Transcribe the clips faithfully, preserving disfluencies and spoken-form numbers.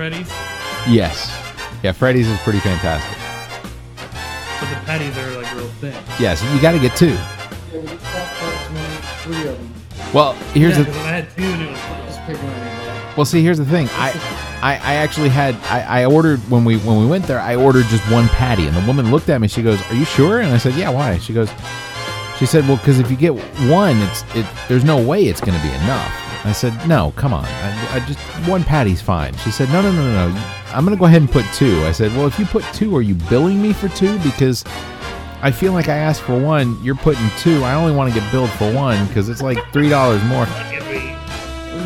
Freddy's? Yes. Yeah, Freddy's is pretty fantastic. But the patties are like real thin. Yeah, so you got to get two. Yeah, we got three of them. Well, here's yeah, the. Th- I had two, and it was just pick one. Well, see, here's the thing. I, I, I actually had I, I ordered when we when we went there. I ordered just one patty, and the woman looked at me. She goes, "Are you sure?" And I said, "Yeah, why?" She goes, she said, "Well, because if you get one, it's it. There's no way it's going to be enough." I said, "No, come on. I, I just one patty's fine." She said, "No, no, no, no, no. I'm going to go ahead and put two." I said, "Well, if you put two, are you billing me for two? Because I feel like I asked for one. You're putting two. I only want to get billed for one because it's like three dollars more."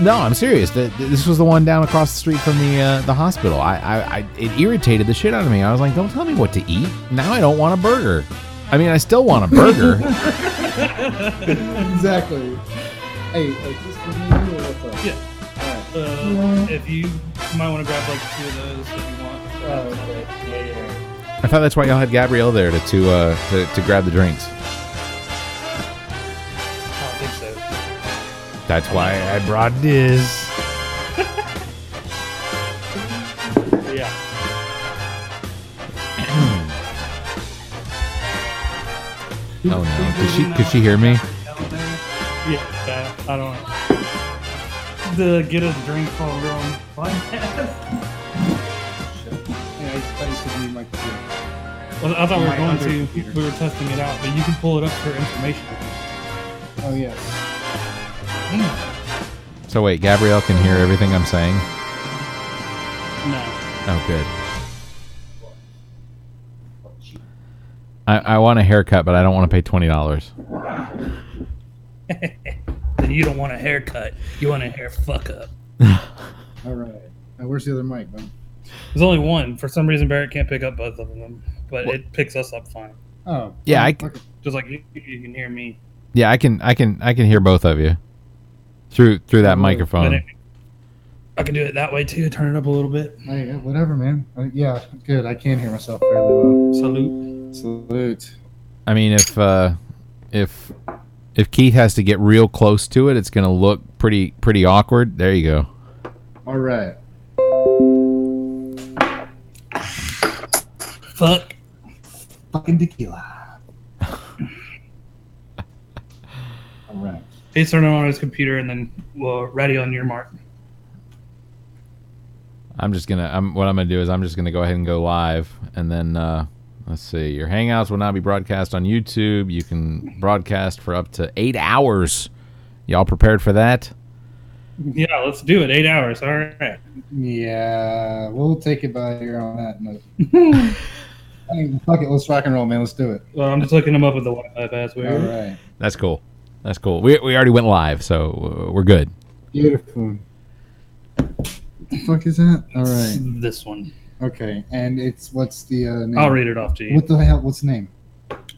No, I'm serious. The, this was the one down across the street from the uh, the hospital. I, I, I it irritated the shit out of me. I was like, "Don't tell me what to eat." Now I don't want a burger. I mean, I still want a burger. Exactly. Hey, like this for me or what's up? Yeah. All right. uh, yeah. If you, you might want to grab like two of those if you want. Oh, okay. Yeah, yeah. I thought that's why y'all had Gabrielle there to to uh, to, to grab the drinks. I don't think so. That's why I brought this. Yeah. Oh no! Could she could she hear me? Yeah, I don't know. The get a drink for a real podcast. Well, I thought we were going to. Computer. We were testing it out, but you can pull it up for information. Oh yes. Yeah. So wait, Gabrielle can hear everything I'm saying? No. Oh, good. I, I want a haircut, but I don't want to pay twenty dollars. Then you don't want a haircut. You want a hair fuck up. All right. Now, where's the other mic, man? There's only one. For some reason, Barrett can't pick up both of them, but well, it picks us up fine. Oh. Yeah, I can, just like you, you can hear me. Yeah, I can, I can, I can hear both of you. Through through that microphone. I can do it that way too. Turn it up a little bit. Hey, whatever, man. Uh, yeah, good. I can hear myself fairly well. Salute. Salute. I mean, if uh, if if Keith has to get real close to it, it's gonna look pretty pretty awkward. There you go. All right. Fuck. Fucking tequila. All right. He's turning on his computer, and then we'll ready on your mark. I'm just gonna. I'm what I'm gonna do is I'm just gonna go ahead and go live, and then uh, let's see. Your hangouts will now be broadcast on YouTube. You can broadcast for up to eight hours. Y'all prepared for that? Yeah, let's do it. Eight hours. All right. Yeah, we'll take it by here on that note. I mean, fuck it. Let's rock and roll, man. Let's do it. Well, I'm just looking them up with the Wi-Fi password. All right. That's cool. That's cool. We we already went live, so we're good. Beautiful. What the fuck is that? All right. This one. Okay, and it's what's the uh, name? I'll read it off to you. What the hell? What's the name?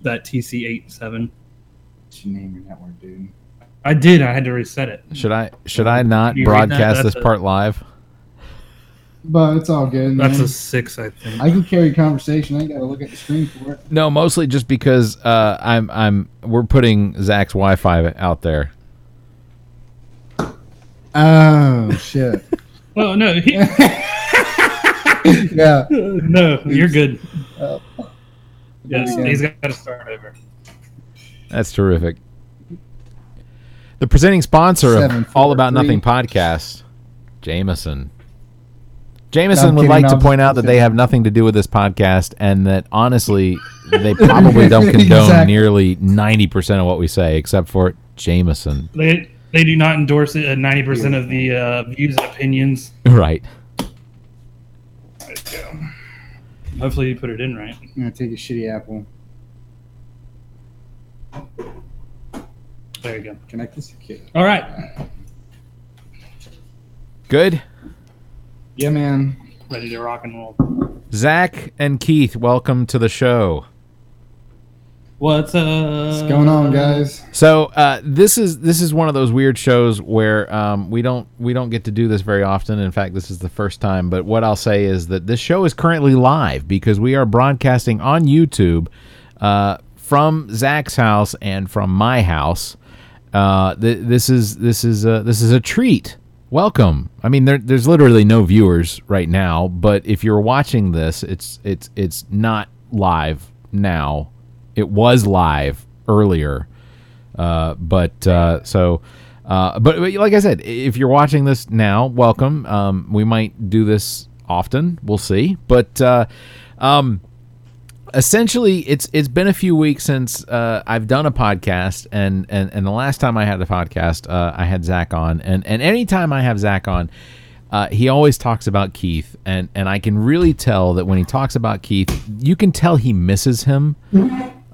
That T C eighty-seven. What's your name your network, dude? I did. I had to reset it. Should I should I not you broadcast that, this part a, live? But it's all good, man. That's a six, I think. I can carry conversation. I ain't got to look at the screen for it. No, mostly just because uh, I'm I'm we're putting Zach's Wi-Fi out there. Oh shit! Well, no. He... yeah. No, you're good. Uh, yes, yeah. He's got to start over. That's terrific. The presenting sponsor Seven, of four, All About three. Nothing podcast, Jameson. Jameson would like to point out that they have nothing to do with this podcast and that, honestly, they probably don't condone exactly. nearly ninety percent of what we say, except for Jameson. They they do not endorse it at ninety percent of the uh, views and opinions. Right. There you go. Hopefully you put it in right. I'm going to take a shitty apple. There you go. Connect this to Q. All right. Good. Yeah, man. Ready to rock and roll. Zach and Keith, welcome to the show. What's up? What's going on, guys? So uh, this is this is one of those weird shows where um, we don't we don't get to do this very often. In fact, this is the first time. But what I'll say is that this show is currently live because we are broadcasting on YouTube uh, from Zach's house and from my house. Uh, th- this is this is a, this is a treat. welcome. I mean, there, there's literally no viewers right now, but if you're watching this, it's it's it's not live now. It was live earlier, uh, but uh, so. Uh, but, but like I said, if you're watching this now, welcome. Um, we might do this often. We'll see. But uh, um, essentially, it's it's been a few weeks since uh, I've done a podcast. And, and, and the last time I had a podcast, uh, I had Zach on. And, and anytime I have Zach on, uh, he always talks about Keith. And, and I can really tell that when he talks about Keith, you can tell he misses him.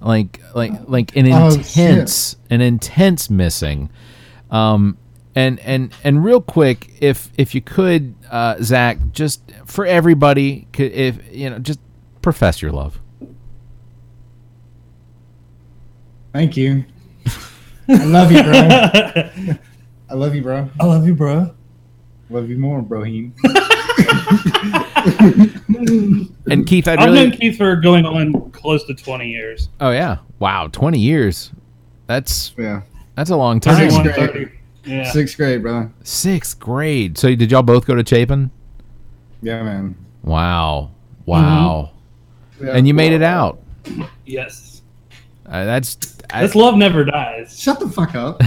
Like, like, like an intense, oh, an intense missing. Um, and, and, and real quick, if, if you could, uh, Zach, just for everybody, if, you know, just profess your love. Thank you. I love you, bro. I love you, bro. I love you, bro. Love you more, Broheen. And Keith, I'd I've really... known Keith for going on close to twenty years. Oh yeah. Wow. twenty years. That's, yeah. That's a long time. Sixth grade, yeah. Sixth grade, brother. Sixth grade. So did y'all both go to Chapin? Yeah, man. Wow. Wow. Mm-hmm. Yeah, and you wow. made it out. Yes. Uh, that's... This love never dies. Shut the fuck up.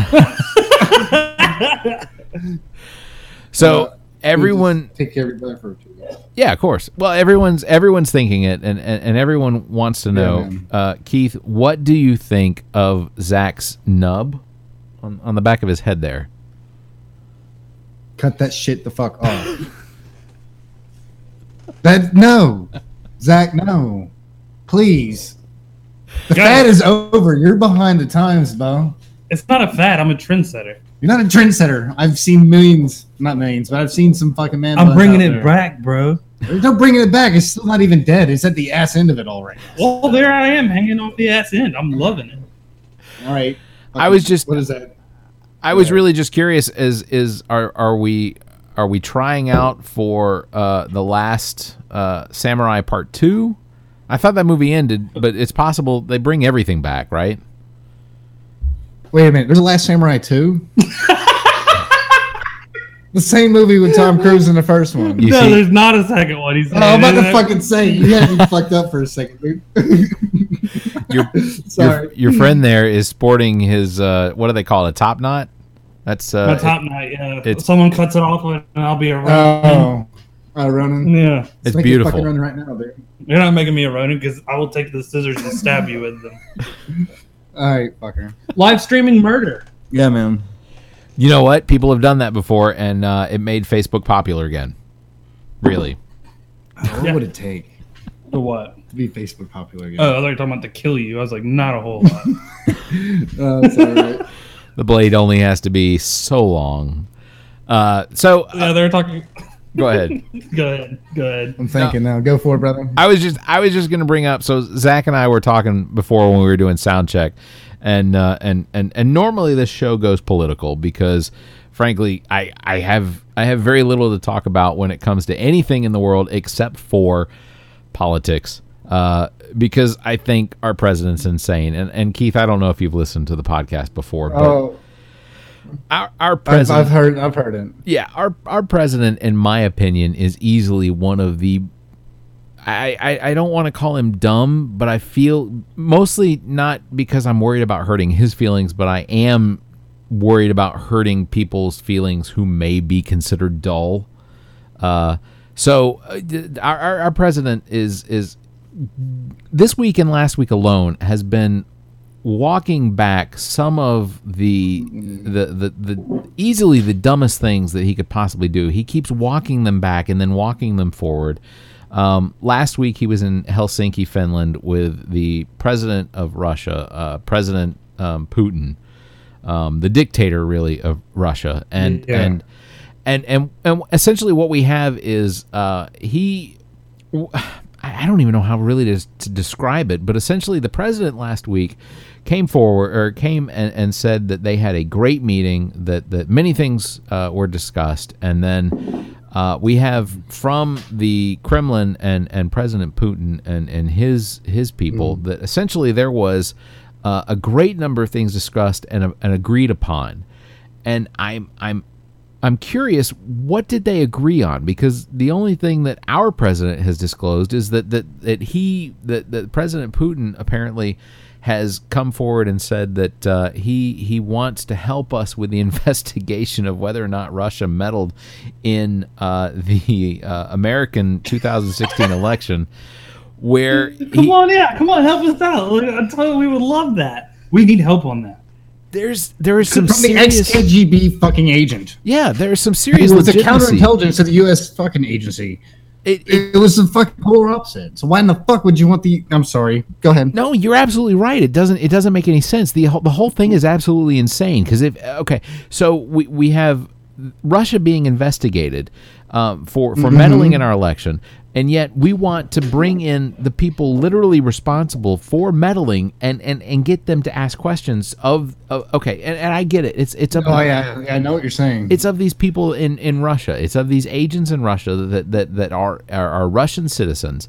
So uh, everyone... Take everybody for two minutes. Yeah, of course. Well, everyone's everyone's thinking it, and, and, and everyone wants to know, yeah, uh, Keith, what do you think of Zach's nub? On, on the back of his head there. Cut that shit the fuck off. That no. Zach, no. Please. The God. fad is over. You're behind the times, Bo. It's not a fad. I'm a trendsetter. You're not a trendsetter. I've seen millions. Not millions, but I've seen some fucking man. I'm bringing it there. back, bro. There's no bringing it back. It's still not even dead. It's at the ass end of it all right now. Well, there I am hanging off the ass end. I'm loving it. All right. I was just what is that? I was really just curious as is are are we are we trying out for uh, the last uh, Samurai Part Two? I thought that movie ended, but it's possible they bring everything back, right? Wait a minute, there's a Last Samurai Two? The same movie with Tom Cruise in the first one. You no, see? There's not a second one. He's oh, I'm about to fucking say you had me fucked up for a second, dude. Your, Sorry. your your friend there is sporting his uh, what do they call it? A top knot? That's uh, a top knot. Yeah, if someone cuts it off, and I'll be a Ronin. Oh, uh, Ronin. Yeah, it's, it's beautiful. Fucking Ronin right now, dude. You're not making me a Ronin because I will take the scissors and stab you with them. All right, fucker. Live streaming murder. Yeah, man. You know what? People have done that before, and uh, it made Facebook popular again. Really? What yeah. would it take? The what? To be Facebook popular again. Oh, I thought you were talking about to kill you. I was like, not a whole lot. No, that's all right. The blade only has to be so long. Uh, so uh, yeah, they're talking. Go ahead. Go ahead. Go ahead. I'm thinking no. now. Go for it, brother. I was just, I was just going to bring up. So Zach and I were talking before when we were doing sound check, and uh, and and and normally this show goes political because, frankly, I I have I have very little to talk about when it comes to anything in the world except for politics, uh, because I think our president's insane. And, and Keith, I don't know if you've listened to the podcast before, but oh, our, our president, I've, I've heard, I've heard it. Yeah. Our, our president, in my opinion, is easily one of the, I, I, I don't want to call him dumb, but I feel mostly not because I'm worried about hurting his feelings, but I am worried about hurting people's feelings who may be considered dull. Uh, So uh, our, our our president is is this week and last week alone has been walking back some of the the, the the easily the dumbest things that he could possibly do. He keeps walking them back and then walking them forward. Um, last week he was in Helsinki, Finland, with the president of Russia, uh, President um, Putin, um, the dictator really of Russia, and yeah. and. And, and and essentially what we have is uh, he – I don't even know how really to, to describe it, but essentially the president last week came forward or came and, and said that they had a great meeting, that, that many things uh, were discussed. And then uh, we have from the Kremlin and, and President Putin and, and his, his people mm. that essentially there was uh, a great number of things discussed and, and agreed upon. And I'm I'm – I'm curious, what did they agree on? Because the only thing that our president has disclosed is that that, that he, that, that President Putin apparently has come forward and said that uh, he he wants to help us with the investigation of whether or not Russia meddled in uh, the uh, American two thousand sixteen election. Where come he, on, yeah, come on, help us out. I totally would love that. We need help on that. There's there is some from serious the ex-K G B fucking agent. Yeah, there is some serious. It was legitimacy. A counterintelligence of the U S fucking agency. It, it, it was the fucking polar opposite. So why in the fuck would you want the? I'm sorry. Go ahead. No, you're absolutely right. It doesn't. It doesn't make any sense. the The whole thing is absolutely insane. Because if okay, so we we have Russia being investigated um, for for mm-hmm. meddling in our election. And yet we want to bring in the people literally responsible for meddling and, and, and get them to ask questions of, of okay, and, and I get it. It's it's up Oh the, yeah, yeah, I know what you're saying. It's of these people in, in Russia. It's of these agents in Russia that that, that are, are are Russian citizens.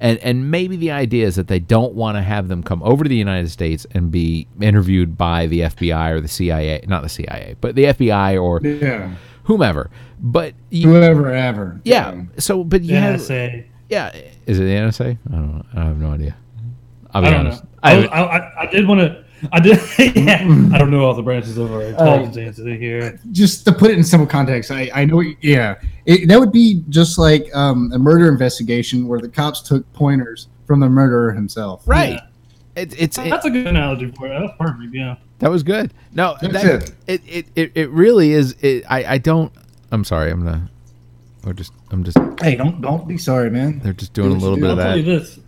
And and maybe the idea is that they don't want to have them come over to the United States and be interviewed by the F B I or the C I A, not the C I A, but the F B I or yeah. whomever. But you, whoever ever. Yeah. yeah. So but you have N S A. Yeah. Is it the N S A? I don't know. I have no idea. I'll be I don't honest. Know. I, was, I, I I did want to I did yeah. I don't know all the branches of our intelligence uh, in here. Just to put it in simple context, I, I know yeah. It, that would be just like um, a murder investigation where the cops took pointers from the murderer himself. Right. Yeah. It, it's that's it, a good analogy for it. That was perfect, yeah. That was good. No, that's that, it. It, it. It really is it, I, I don't I'm sorry. I'm gonna. Or just. I'm just. Hey, don't don't be sorry, man. They're just doing a little bit of that. I'll tell you this.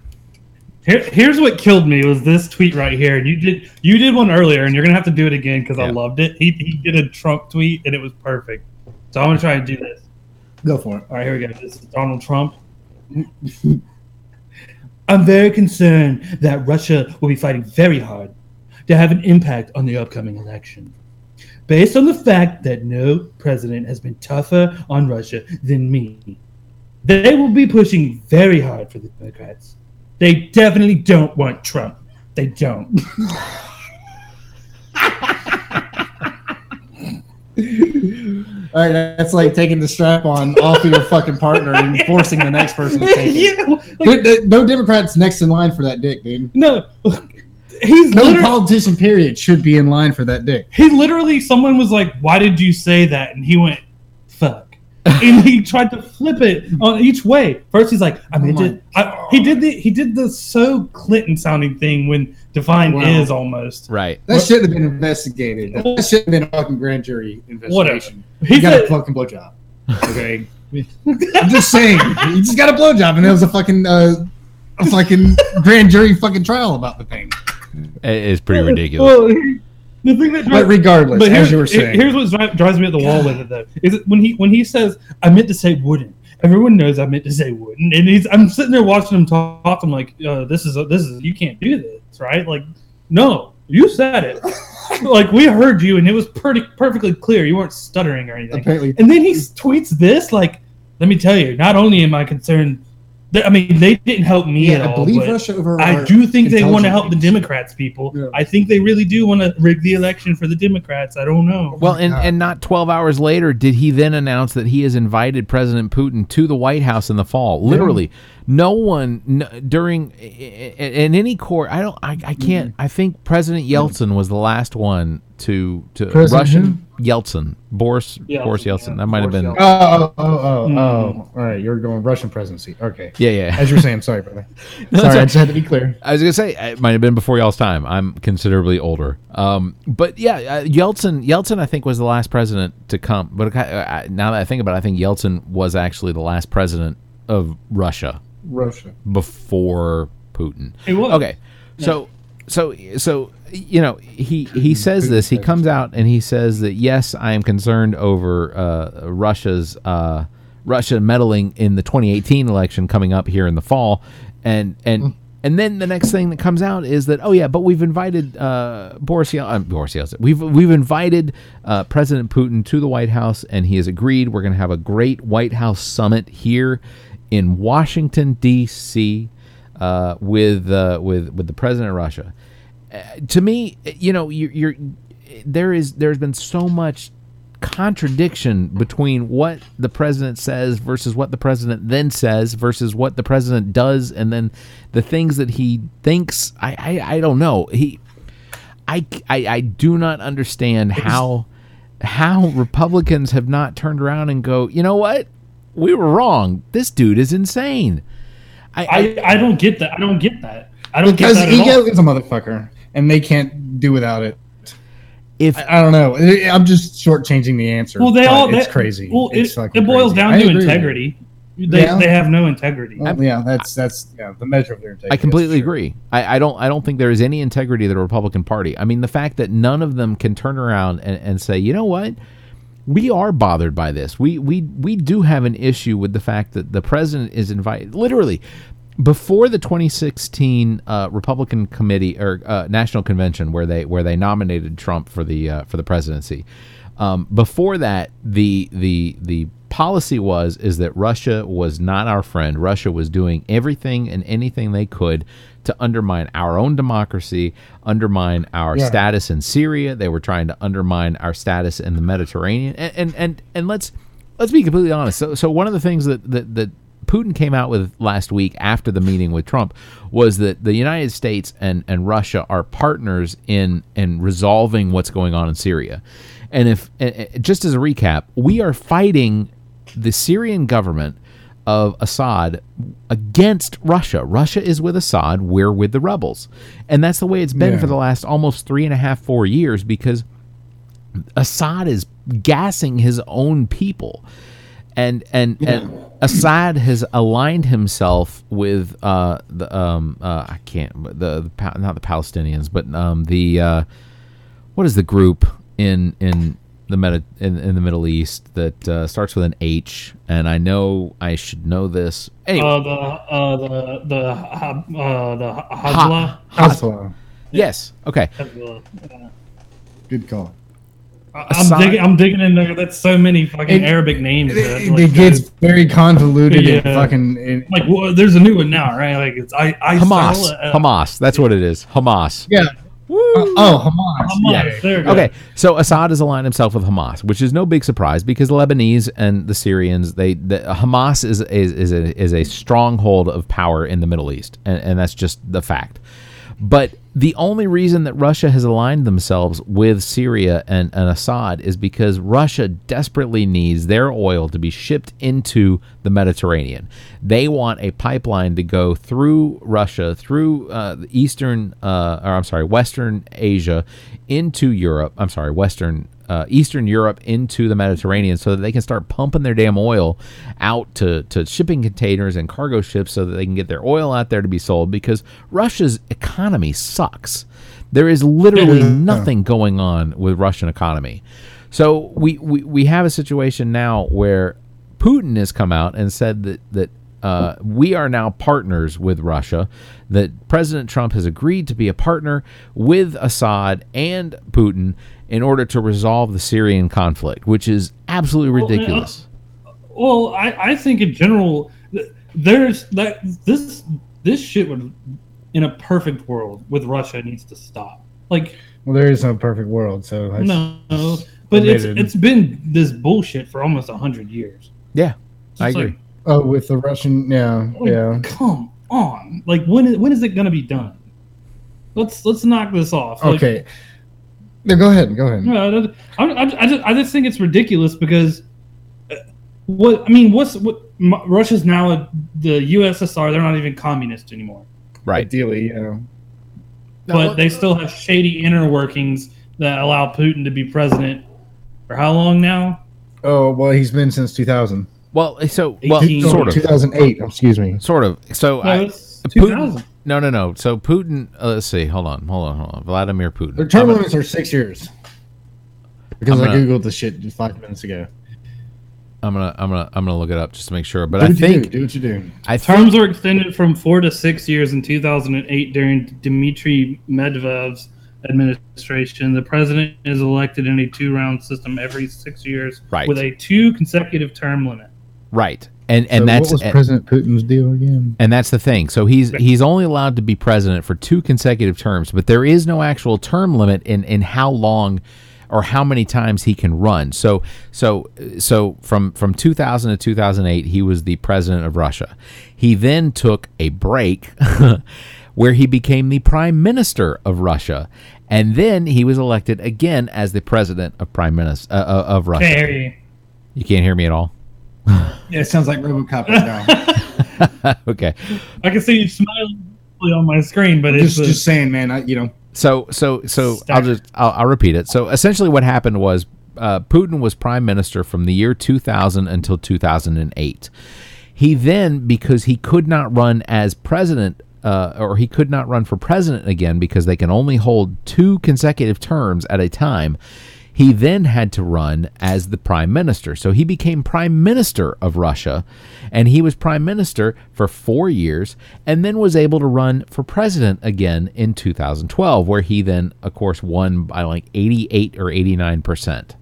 Here, here's what killed me was this tweet right here. And you did you did one earlier, and you're gonna have to do it again because yeah. I loved it. He he did a Trump tweet, and it was perfect. So I'm gonna try and do this. Go for it. All right, here we go. This is Donald Trump. I'm very concerned that Russia will be fighting very hard to have an impact on the upcoming election. Based on the fact that no president has been tougher on Russia than me, they will be pushing very hard for the Democrats. They definitely don't want Trump. They don't. All right, that's like taking the strap on off of your fucking partner and forcing the next person to take it. Yeah, like, no Democrats next in line for that dick, dude. No. He's no politician, period, should be in line for that dick. He literally, someone was like, why did you say that? And he went, fuck. And he tried to flip it on each way. First, he's like, I mean, oh did, I, he did the he did the so Clinton sounding thing when defined wow. is almost. Right. That should have been investigated. That should have been a fucking grand jury investigation. Whatever. He got a fucking blowjob. Okay. I'm just saying. He just got a blowjob, and it was a fucking, uh, a fucking grand jury fucking trial about the thing. It's pretty ridiculous. Well, the thing that drives, but regardless, but as you were saying, here's what drives, drives me at the God. wall with it though is when he when he says, "I meant to say wouldn't." Everyone knows I meant to say wouldn't, and he's I'm sitting there watching him talk. I'm like, uh, "This is a, this is you can't do this, right?" Like, no, you said it. Like we heard you, and it was pretty perfectly clear. You weren't stuttering or anything. Apparently. And then he tweets this, like, "Let me tell you, not only am I concerned." I mean, they didn't help me yeah, at all. I believe Russia over. I do think they want to help the Democrats, people. Yeah. I think they really do want to rig the election for the Democrats. I don't know. Well, and, and not twelve hours later did he then announce that he has invited President Putin to the White House in the fall. Literally, yeah. no one no, during in any court. I don't. I, I can't. Mm-hmm. I think President Yeltsin was the last one to to President Russian who? Yeltsin Boris yeah, Boris Yeltsin yeah. that might Boris have been oh oh oh, mm. oh all right you're going Russian presidency okay yeah yeah as you're saying sorry brother no, sorry right. I just had to be clear. I was gonna say it might have been before y'all's time. I'm considerably older, um but yeah uh, Yeltsin Yeltsin I think was the last president to come, but uh, now that I think about it, I think Yeltsin was actually the last president of Russia Russia before Putin. It was. Okay yeah. so So, so you know, he, he says this. He comes out and he says that, yes, I am concerned over uh, Russia's uh, Russia meddling in the twenty eighteen election coming up here in the fall. And and and then the next thing that comes out is that, oh, yeah, but we've invited uh, Boris Yeltsin. Uh, Boris Yeltsin. We've, we've invited uh, President Putin to the White House, and he has agreed we're going to have a great White House summit here in Washington, D C, Uh, with uh, with with the president of Russia. Uh, to me, you know, you, you're there is there's been so much contradiction between what the president says versus what the president then says versus what the president does and then the things that he thinks. I, I, I don't know. He, I, I, I do not understand how how Republicans have not turned around and go, you know what? We were wrong. This dude is insane. I I, I, I don't get that. I don't get that. I don't get that at all. Because ego is a motherfucker, and they can't do without it. If I, I don't know, I'm just shortchanging the answer. Well, they all it's they, crazy. Well, it's it, it boils crazy. down I to integrity. They yeah. they have no integrity. Well, yeah, that's that's yeah, the measure of their integrity. I completely agree. I, I don't I don't think there is any integrity to the Republican Party. I mean, the fact that none of them can turn around and, and say, you know what, we are bothered by this. We we we do have an issue with the fact that the president is invited literally. Before the twenty sixteen uh, Republican Committee or uh, National Convention, where they where they nominated Trump for the uh, for the presidency, um, before that the the the policy was is that Russia was not our friend. Russia was doing everything and anything they could to undermine our own democracy, undermine our yeah. status in Syria. They were trying to undermine our status in the Mediterranean. And and and, and let's let's be completely honest. So so one of the things that that, that Putin came out with last week after the meeting with Trump was that the United States and, and Russia are partners in, in resolving what's going on in Syria. And if just as a recap, we are fighting the Syrian government of Assad against Russia. Russia is with Assad. We're with the rebels. And that's the way it's been yeah. for the last almost three and a half, four years, because Assad is gassing his own people. And and, and yeah. Assad has aligned himself with uh, the um, uh, I can't the, the not the Palestinians but um, the uh, what is the group in in the Medi- in, in the Middle East that uh, starts with an H, and I know I should know this. Anyway. Uh, the uh, the the uh, the Hezbollah. Hezbollah. Yes. Okay. Yeah. Good call. I'm digging, I'm digging in there. That's so many fucking it, Arabic names. It, it, like, it gets very convoluted yeah. and fucking. It, like, well, there's a new one now, right? Like, it's I, I Hamas. Saw, uh, Hamas. That's yeah. what it is. Hamas. Yeah. Woo. Uh, oh, Hamas. Hamas. Yeah. There you go. Okay. So Assad has aligned himself with Hamas, which is no big surprise because the Lebanese and the Syrians, they, the, Hamas is is is a, is a stronghold of power in the Middle East, and, and that's just the fact. But the only reason that Russia has aligned themselves with Syria and, and Assad is because Russia desperately needs their oil to be shipped into the Mediterranean. They want a pipeline to go through Russia, through uh, Eastern, uh, or I'm sorry, Western Asia into Europe. I'm sorry, Western, uh, Eastern Europe into the Mediterranean so that they can start pumping their damn oil out to, to shipping containers and cargo ships so that they can get their oil out there to be sold because Russia's economy sucks. There is literally nothing going on with Russian economy. So we, we, we have a situation now where Putin has come out and said that, that uh, we are now partners with Russia, that President Trump has agreed to be a partner with Assad and Putin in order to resolve the Syrian conflict, which is absolutely ridiculous. Well, I, I think in general, there's that this this shit would, in a perfect world, with Russia, needs to stop. Like, well, there is no perfect world, so that's no, but it's it's been this bullshit for almost a hundred years. Yeah, I agree. Like, oh, with the Russian, yeah, like, yeah. Come on, like when is, when is it going to be done? Let's let's knock this off. Okay. Like, no, go ahead. Go ahead. No, I, I, I, just, I just think it's ridiculous because what I mean, what's what Russia's now a, the U S S R. They're not even communist anymore. Right. Ideally, yeah. You know. But no, they still have shady inner workings that allow Putin to be president for how long now? Oh well, he's been since two thousand. Well, so well, sort of two thousand eight. Excuse me. Sort of. So no, I, Putin. two thousand. No, no, no. So Putin, uh, let's see. Hold on, hold on, hold on. Vladimir Putin. Their term limits are six years. Because gonna, I googled the shit just five minutes ago. I'm gonna, I'm gonna, I'm gonna look it up just to make sure. But do I think do, do what you do. I Terms think, were extended from four to six years in two thousand eight during Dmitry Medvedev's administration. The president is elected in a two-round system every six years, right. with a two consecutive term limit. Right. And and so that's what was President Putin's deal again. And that's the thing. So he's he's only allowed to be president for two consecutive terms, but there is no actual term limit in, in how long or how many times he can run. So so so from from two thousand to two thousand eight, he was the president of Russia. He then took a break where he became the prime minister of Russia. And then he was elected again as the president of prime minister uh, of Russia. Can't hear you. You can't hear me at all? Yeah, it sounds like RoboCop right now. Okay. I can see you smiling on my screen, but I'm it's just, a, just saying, man. I, you know. So so so stuck. I'll just I'll, I'll repeat it. So essentially, what happened was uh, Putin was prime minister from the year two thousand until two thousand eight. He then, because he could not run as president. Uh, or he could not run for president again because they can only hold two consecutive terms at a time. He then had to run as the prime minister. So he became prime minister of Russia, and he was prime minister for four years and then was able to run for president again in two thousand twelve, where he then, of course, won by like eighty-eight or eighty-nine percent.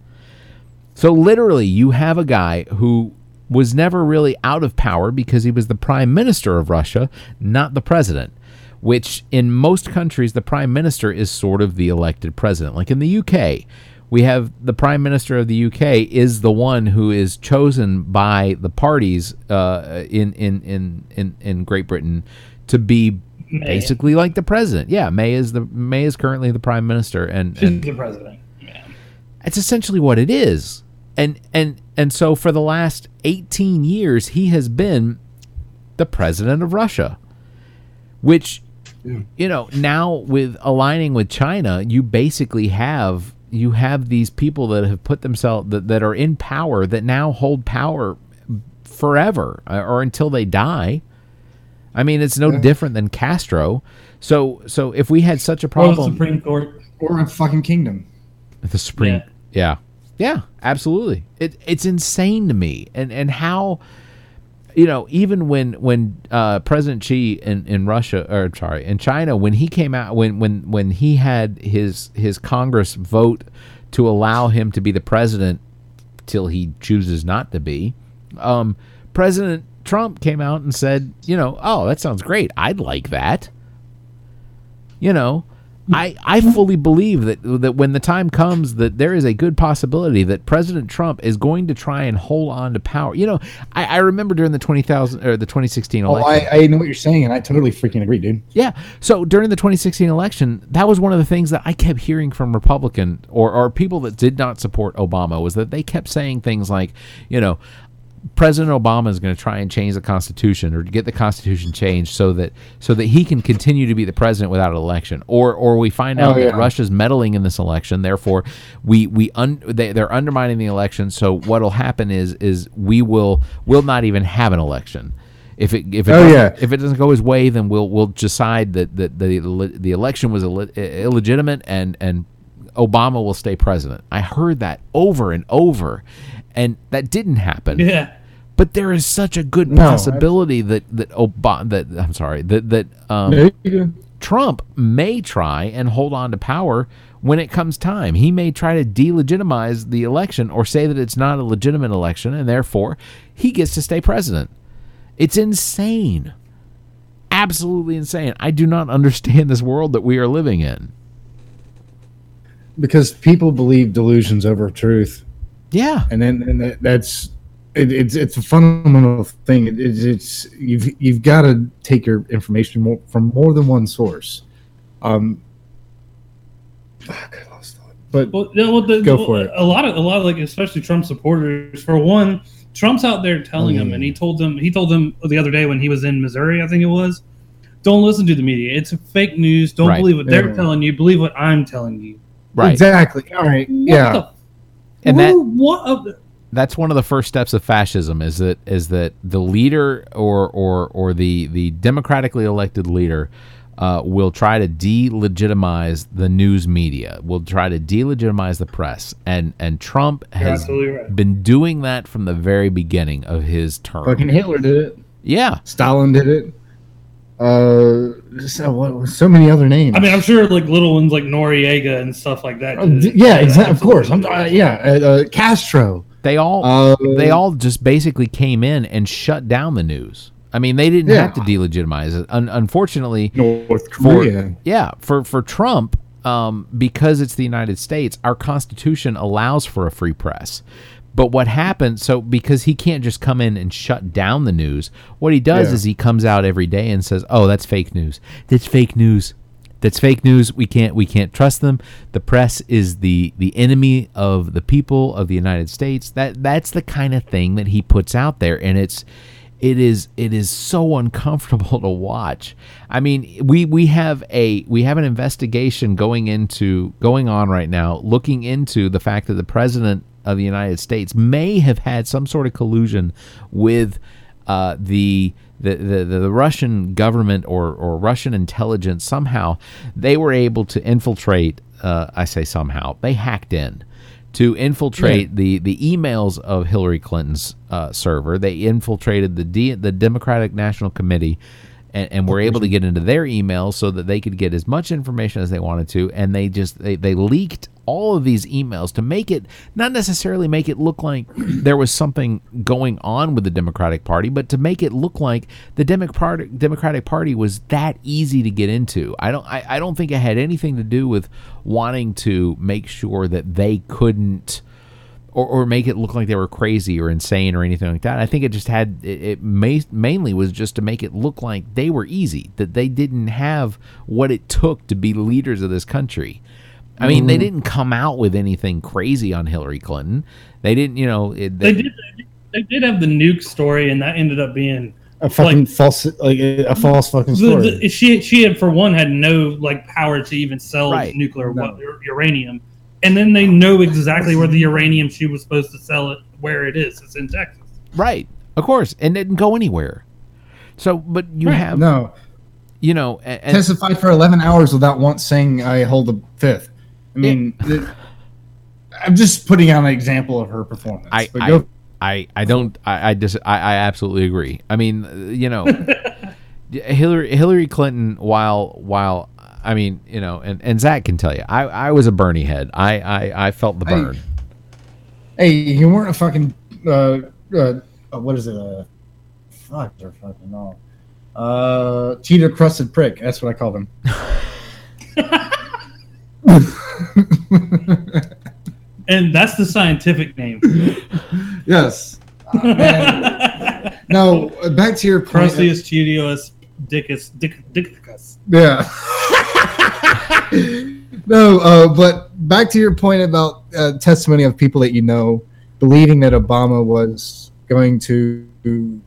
So literally you have a guy who was never really out of power because he was the prime minister of Russia, not the president, which in most countries, the prime minister is sort of the elected president. Like in the U K, we have the prime minister of the U K is the one who is chosen by the parties uh, in, in, in, in, in Great Britain to be May. Basically like the president. Yeah, May is the May is currently the prime minister. And, She's and the president. Yeah. It's essentially what it is. And and and so for the last eighteen years, he has been the president of Russia, which, yeah. you know, now with aligning with China, you basically have you have these people that have put themselves that, that are in power that now hold power forever or until they die. I mean, it's no yeah. different than Castro. So so if we had such a problem, or the Supreme Court or a fucking kingdom, the Supreme. Yeah. yeah. Yeah, absolutely. It it's insane to me, and and how, you know, even when when uh, President Xi in, in Russia or sorry in China, when he came out when when when he had his his Congress vote to allow him to be the president till he chooses not to be, um, President Trump came out and said, you know, oh, that sounds great. I'd like that. You know. I, I fully believe that that when the time comes that there is a good possibility that President Trump is going to try and hold on to power. You know, I, I remember during the two thousand or the twenty sixteen election. Oh, I, I know what you're saying, and I totally freaking agree, dude. Yeah. So during the twenty sixteen election, that was one of the things that I kept hearing from Republican or, or people that did not support Obama was that they kept saying things like, you know, President Obama is going to try and change the Constitution or get the Constitution changed so that so that he can continue to be the president without an election, or or we find out oh, yeah. that Russia's meddling in this election. Therefore, we we un, they, they're undermining the election. So what'll happen is is we will will not even have an election if it if it, oh, yeah. if it doesn't go his way. Then we'll we'll decide that that the the election was Ill- illegitimate and and Obama will stay president. I heard that over and over. And that didn't happen. Yeah, but there is such a good possibility no, that that Obama, that I'm sorry, that that um, Trump may try and hold on to power when it comes time. He may try to delegitimize the election or say that it's not a legitimate election, and therefore he gets to stay president. It's insane, absolutely insane. I do not understand this world that we are living in because people believe delusions over truth. Yeah, and then and that, that's it, it's it's a fundamental thing. It, it's it's you've you've got to take your information more, from more than one source. Um, fuck, I lost thought. But well, yeah, well, the, go well, for it. A lot of a lot of like especially Trump supporters. For one, Trump's out there telling them, mm. and he told them he told them the other day when he was in Missouri, I think it was, don't listen to the media. It's fake news. Don't right. believe what they're yeah. telling you. Believe what I'm telling you. Right. Exactly. All right. What yeah. The And that, what? That's one of the first steps of fascism is that is that the leader or or, or the, the democratically elected leader uh, will try to delegitimize the news media, will try to delegitimize the press. And and Trump has right. been doing that from the very beginning of his term. Fucking Hitler did it. Yeah. Stalin did it. Uh, so, so many other names. I mean, I'm sure like little ones like Noriega and stuff like that. Uh, yeah, exactly. Of course. I'm, uh, yeah, uh, Castro. They all uh, they all just basically came in and shut down the news. I mean, they didn't yeah. have to delegitimize it. Un- unfortunately, North Korea. For, yeah, for for Trump, um, because it's the United States, our Constitution allows for a free press. But what happens, so because he can't just come in and shut down the news, what he does yeah. is he comes out every day and says, oh, that's fake news. That's fake news. That's fake news. We can't we can't trust them. The press is the, the enemy of the people of the United States. That that's the kind of thing that he puts out there, and it's it is it is so uncomfortable to watch. I mean, we, we have a we have an investigation going into going on right now, looking into the fact that the president of the United States may have had some sort of collusion with uh, the The, the the Russian government or, or Russian intelligence. Somehow they were able to infiltrate, uh, I say somehow, they hacked in to infiltrate yeah. the, the emails of Hillary Clinton's uh, server. They infiltrated the D, the Democratic National Committee and, and were able to get into their emails so that they could get as much information as they wanted to, and they just they, they leaked all of these emails to make it, not necessarily make it look like there was something going on with the Democratic Party, but to make it look like the Democratic Democratic Party was that easy to get into. I don't I, I don't think it had anything to do with wanting to make sure that they couldn't or, or make it look like they were crazy or insane or anything like that. I think it just had it, it may, mainly was just to make it look like they were easy, that they didn't have what it took to be leaders of this country. I mean, they didn't come out with anything crazy on Hillary Clinton. They didn't, you know. It, they, they did. They did have the nuke story, and that ended up being a fucking like, false, like a false fucking story. The, the, she she had for one had no like power to even sell right. nuclear no. uranium, and then they know exactly where the uranium she was supposed to sell it, where it is. It's in Texas. Right, of course, and it didn't go anywhere. So, but you right. have no, you know, and, testified for eleven hours without once saying I hold the fifth. I mean, the, I'm just putting out an example of her performance. I I, I I don't I I, dis, I I absolutely agree. I mean, you know, Hillary Hillary Clinton. While while I mean, you know, and, and Zach can tell you, I, I was a Bernie head. I, I, I felt the burn. Hey, hey you weren't a fucking uh, uh what is it? Uh, fuck, they're fucking no. Uh, cheetah crusted prick. That's what I called him. And that's the scientific name. Yes. Uh, no, back to your point. Crustiest, cheatiest, dickest, dick, dickicus. Yeah. No, uh, but back to your point about uh, testimony of people that you know believing that Obama was going to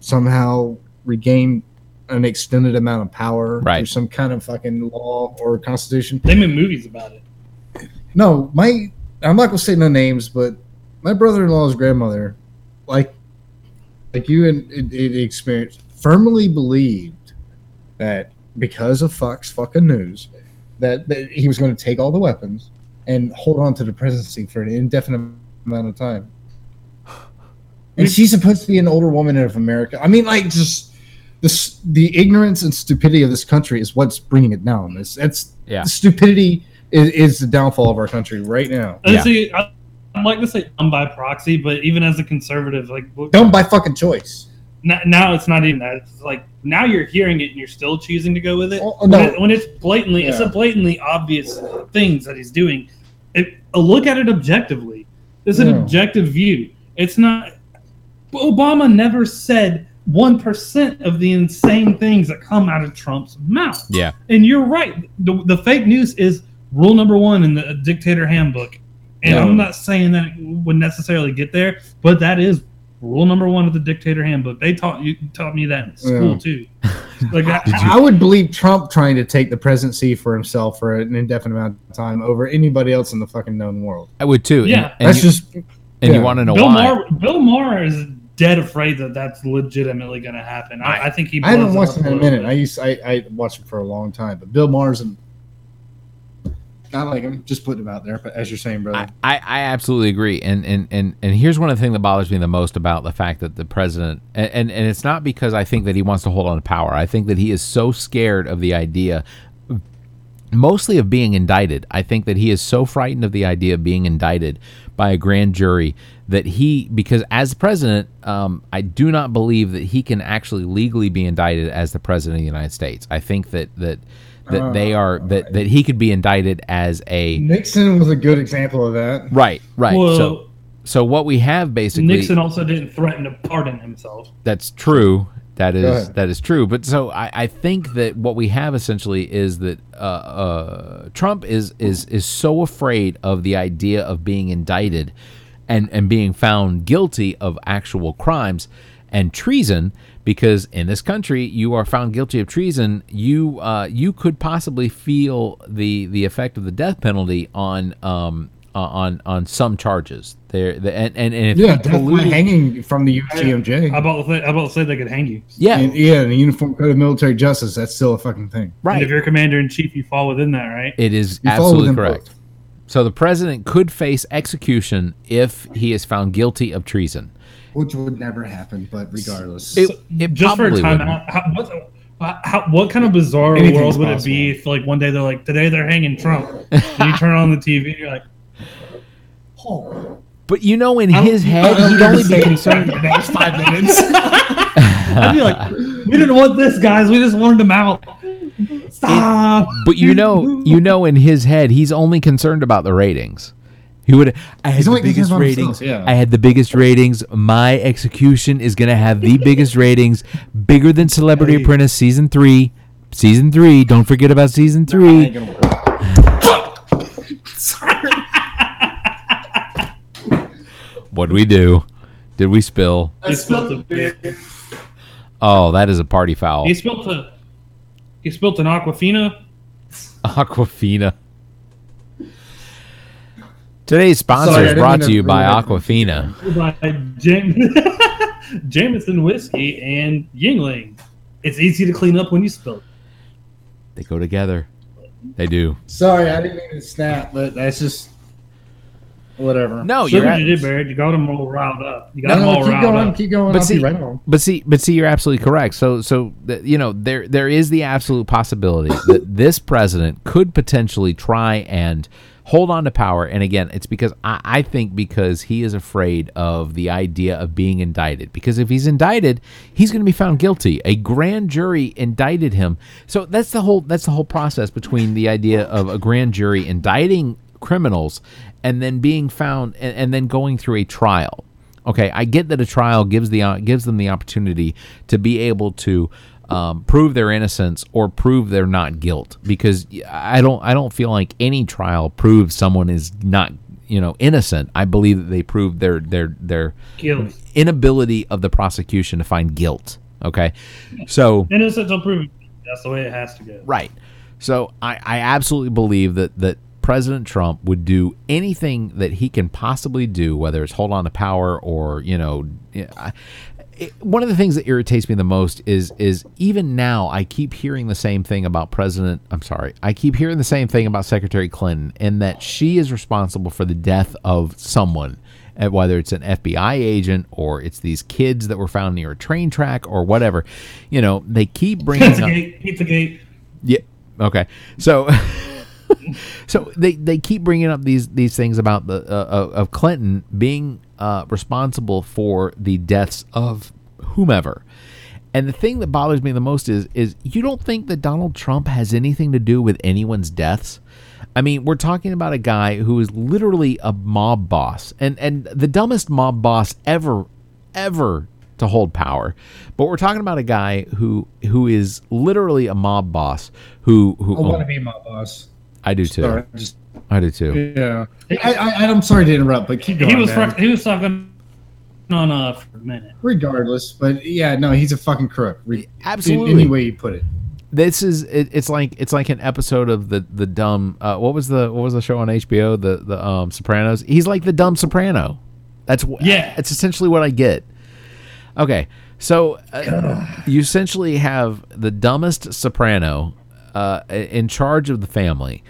somehow regain an extended amount of power right. through some kind of fucking law or constitution. They made movies about it. No, my I'm not gonna say no names, but my brother-in-law's grandmother, like like you and it, it experienced, firmly believed that because of Fox fucking news, that, that he was going to take all the weapons and hold on to the presidency for an indefinite amount of time. And she's supposed to be an older woman of America. I mean, like just. This, the ignorance and stupidity of this country is what's bringing it down. It's, it's yeah. Stupidity is, is the downfall of our country right now. Yeah. See, I, I'm like to say dumb by proxy, but even as a conservative, like dumb by fucking choice. Now, now it's not even that. It's like now you're hearing it and you're still choosing to go with it. Oh, no. when, it when it's blatantly, yeah. it's a blatantly obvious things that he's doing. It, look at it objectively. It's an yeah. objective view. It's not. Obama never said. one percent of the insane things that come out of Trump's mouth. Yeah. And you're right. The, the fake news is rule number one in the dictator handbook. And yeah. I'm not saying that it would necessarily get there, but that is rule number one of the dictator handbook. They taught you taught me that in school, yeah. too. Like I, I would believe Trump trying to take the presidency for himself for an indefinite amount of time over anybody else in the fucking known world. I would, too. Yeah. And, and that's you, just... And yeah. you want to know Bill why. Maher, Bill Maher is... dead afraid that that's legitimately going to happen. I, I think he. I haven't watched him in a minute. I used to, I I watched him for a long time, but Bill Maher's and I like him. Just putting him out there, but as you're saying, brother, I, I, I absolutely agree. And and and and here's one of the things that bothers me the most about the fact that the president and, and and it's not because I think that he wants to hold on to power. I think that he is so scared of the idea. Mostly of being indicted. I think that he is so frightened of the idea of being indicted by a grand jury that he, because as president, um, I do not believe that he can actually legally be indicted as the president of the United States. I think that that that oh, they are that, right. that he could be indicted as a Nixon was a good example of that. Right, right. Well, so so what we have basically Nixon also didn't threaten to pardon himself. That's true. That is that is true. But so I, I think that what we have essentially is that uh, uh, Trump is is is so afraid of the idea of being indicted and, and being found guilty of actual crimes and treason, because in this country you are found guilty of treason, you uh, you could possibly feel the the effect of the death penalty on um on on some charges. There, the, and, and, and if yeah, polluted, hanging from the U T M J. I about I about say they could hang you. Yeah, and, yeah, the Uniform Code of Military Justice. That's still a fucking thing. Right. And if you're commander in chief, you fall within that, right? It is you absolutely correct. Both. So the president could face execution if he is found guilty of treason, which would never happen. But regardless, it, it just for a time. How, what, how, what kind of bizarre Anything world would possible. It be if, like, one day they're like, today they're hanging Trump, and you turn on the T V, and you're like, oh. But you know, in his head, he'd only be concerned the next five minutes. I'd be like, we didn't want this, guys. We just wanted him out. Stop. But you know, you know, in his head, he's only concerned about the ratings. He would. I had he's the biggest ratings. Yeah. I had the biggest ratings. My execution is gonna have the biggest ratings, bigger than Celebrity hey. Apprentice season three. Season three. Don't forget about season three. Sorry. What'd we do? Did we spill? I spilled a beer. Oh, that is a party foul. He spilled a. He spilled an Aquafina. Aquafina. Today's sponsor Sorry, is brought to you by Aquafina. By Jam- Jameson whiskey and Yingling. It's easy to clean up when you spill it. They go together. They do. Sorry, I didn't mean to snap, but that's just. Whatever. No, you're right. You did, Barrett. You got them all riled up. You got no, them no, all keep riled going, up. Keep going. But see, right but see, but see, you're absolutely correct. So, so the, you know, there there is the absolute possibility that this president could potentially try and hold on to power. And again, it's because I, I think because he is afraid of the idea of being indicted. Because if he's indicted, he's going to be found guilty. A grand jury indicted him. So that's the whole that's the whole process between the idea of a grand jury indicting criminals and then being found and, and then going through a trial. Okay, I get that a trial gives the uh, gives them the opportunity to be able to um, prove their innocence or prove their not guilt, because I don't I don't feel like any trial proves someone is not, you know, innocent. I believe that they prove their their their guilt. Inability of the prosecution to find guilt. Okay, so innocence will prove. That's the way it has to go. Right. So I, I absolutely believe that that. President Trump would do anything that he can possibly do, whether it's hold on to power or, you know, I, it, one of the things that irritates me the most is is even now I keep hearing the same thing about President. I'm sorry. I keep hearing the same thing about Secretary Clinton, and that she is responsible for the death of someone, and whether it's an F B I agent or it's these kids that were found near a train track or whatever. You know, they keep bringing up. Pizzagate. Yeah. Okay. So. So they, they keep bringing up these these things about the uh, of Clinton being uh, responsible for the deaths of whomever, and the thing that bothers me the most is is you don't think that Donald Trump has anything to do with anyone's deaths? I mean, we're talking about a guy who is literally a mob boss and and the dumbest mob boss ever ever to hold power, but we're talking about a guy who who is literally a mob boss who who I want to be a mob boss. I do too. Sorry, just, I do too. Yeah, I, I, I'm sorry to interrupt, but keep going. He was man. he was talking on uh, for a minute. Regardless, but yeah, no, he's a fucking crook. Re- Absolutely, in any way you put it. This is it, it's like it's like an episode of the the dumb. Uh, what was the what was the show on H B O? The the um, Sopranos. He's like the dumb Soprano. That's wh- yeah. It's essentially what I get. Okay, so uh, you essentially have the dumbest Soprano. Uh, in charge of the family,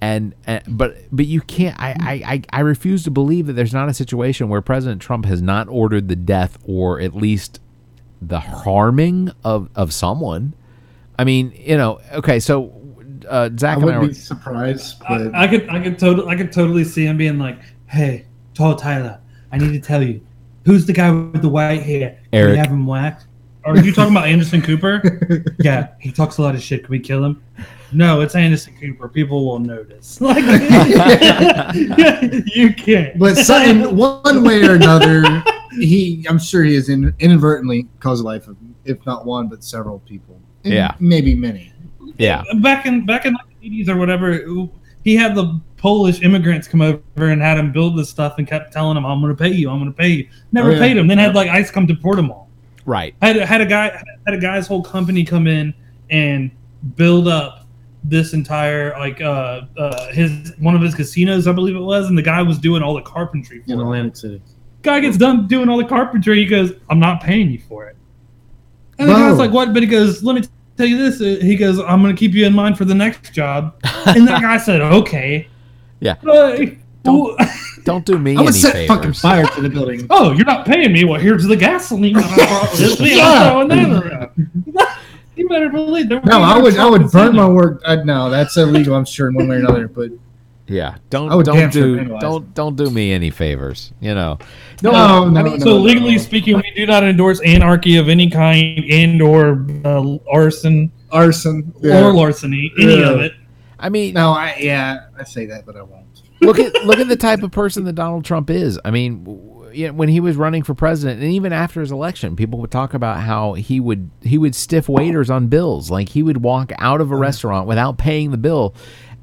and, and but but you can't. I, I I refuse to believe that there's not a situation where President Trump has not ordered the death or at least the harming of, of someone. I mean, you know, okay, so uh, Zach I and I were surprised. But I, I could I could totally I could totally see him being like, "Hey, Tall Tyler, I need to tell you, who's the guy with the white hair? Eric. Can we have him whacked? Are you talking about Anderson Cooper? Yeah, he talks a lot of shit. Can we kill him? No, it's Anderson Cooper. People will notice. Like, you can't. But some, one way or another, he, I'm sure he has in, inadvertently caused the life of, if not one, but several people. And yeah. Maybe many. Yeah. Back in back in the eighties or whatever, he had the Polish immigrants come over and had him build this stuff and kept telling him, I'm going to pay you, I'm going to pay you. Never oh, yeah. paid him. Then had like ICE come deport them all. Right. Had had a guy had a guy's whole company come in and build up this entire like uh, uh his one of his casinos, I believe it was, and the guy was doing all the carpentry for in him. Atlantic City. Guy gets done doing all the carpentry. He goes, "I'm not paying you for it." And the Whoa. guy's like, "What?" But he goes, "Let me tell you this." He goes, "I'm going to keep you in mind for the next job." And that guy said, "Okay." Yeah. Like, don't, don't do me any favors. I would set fucking fire to the building. Oh, you're not paying me? Well, here's the gasoline. Yeah. You better believe there. No, I would, I would burn my work. I, no, that's illegal. I'm sure in one way or another. But yeah, don't, don't do, don't, don't do me any favors. You know. No, no, no, I mean, no so no, legally no. speaking, we do not endorse anarchy of any kind, and or uh, arson, arson, yeah. or larceny, any yeah. of it. I mean, no, I yeah, I say that, but I won't. Look at look at the type of person that Donald Trump is. I mean, you know, when he was running for president, and even after his election, people would talk about how he would he would stiff waiters on bills. Like he would walk out of a restaurant without paying the bill,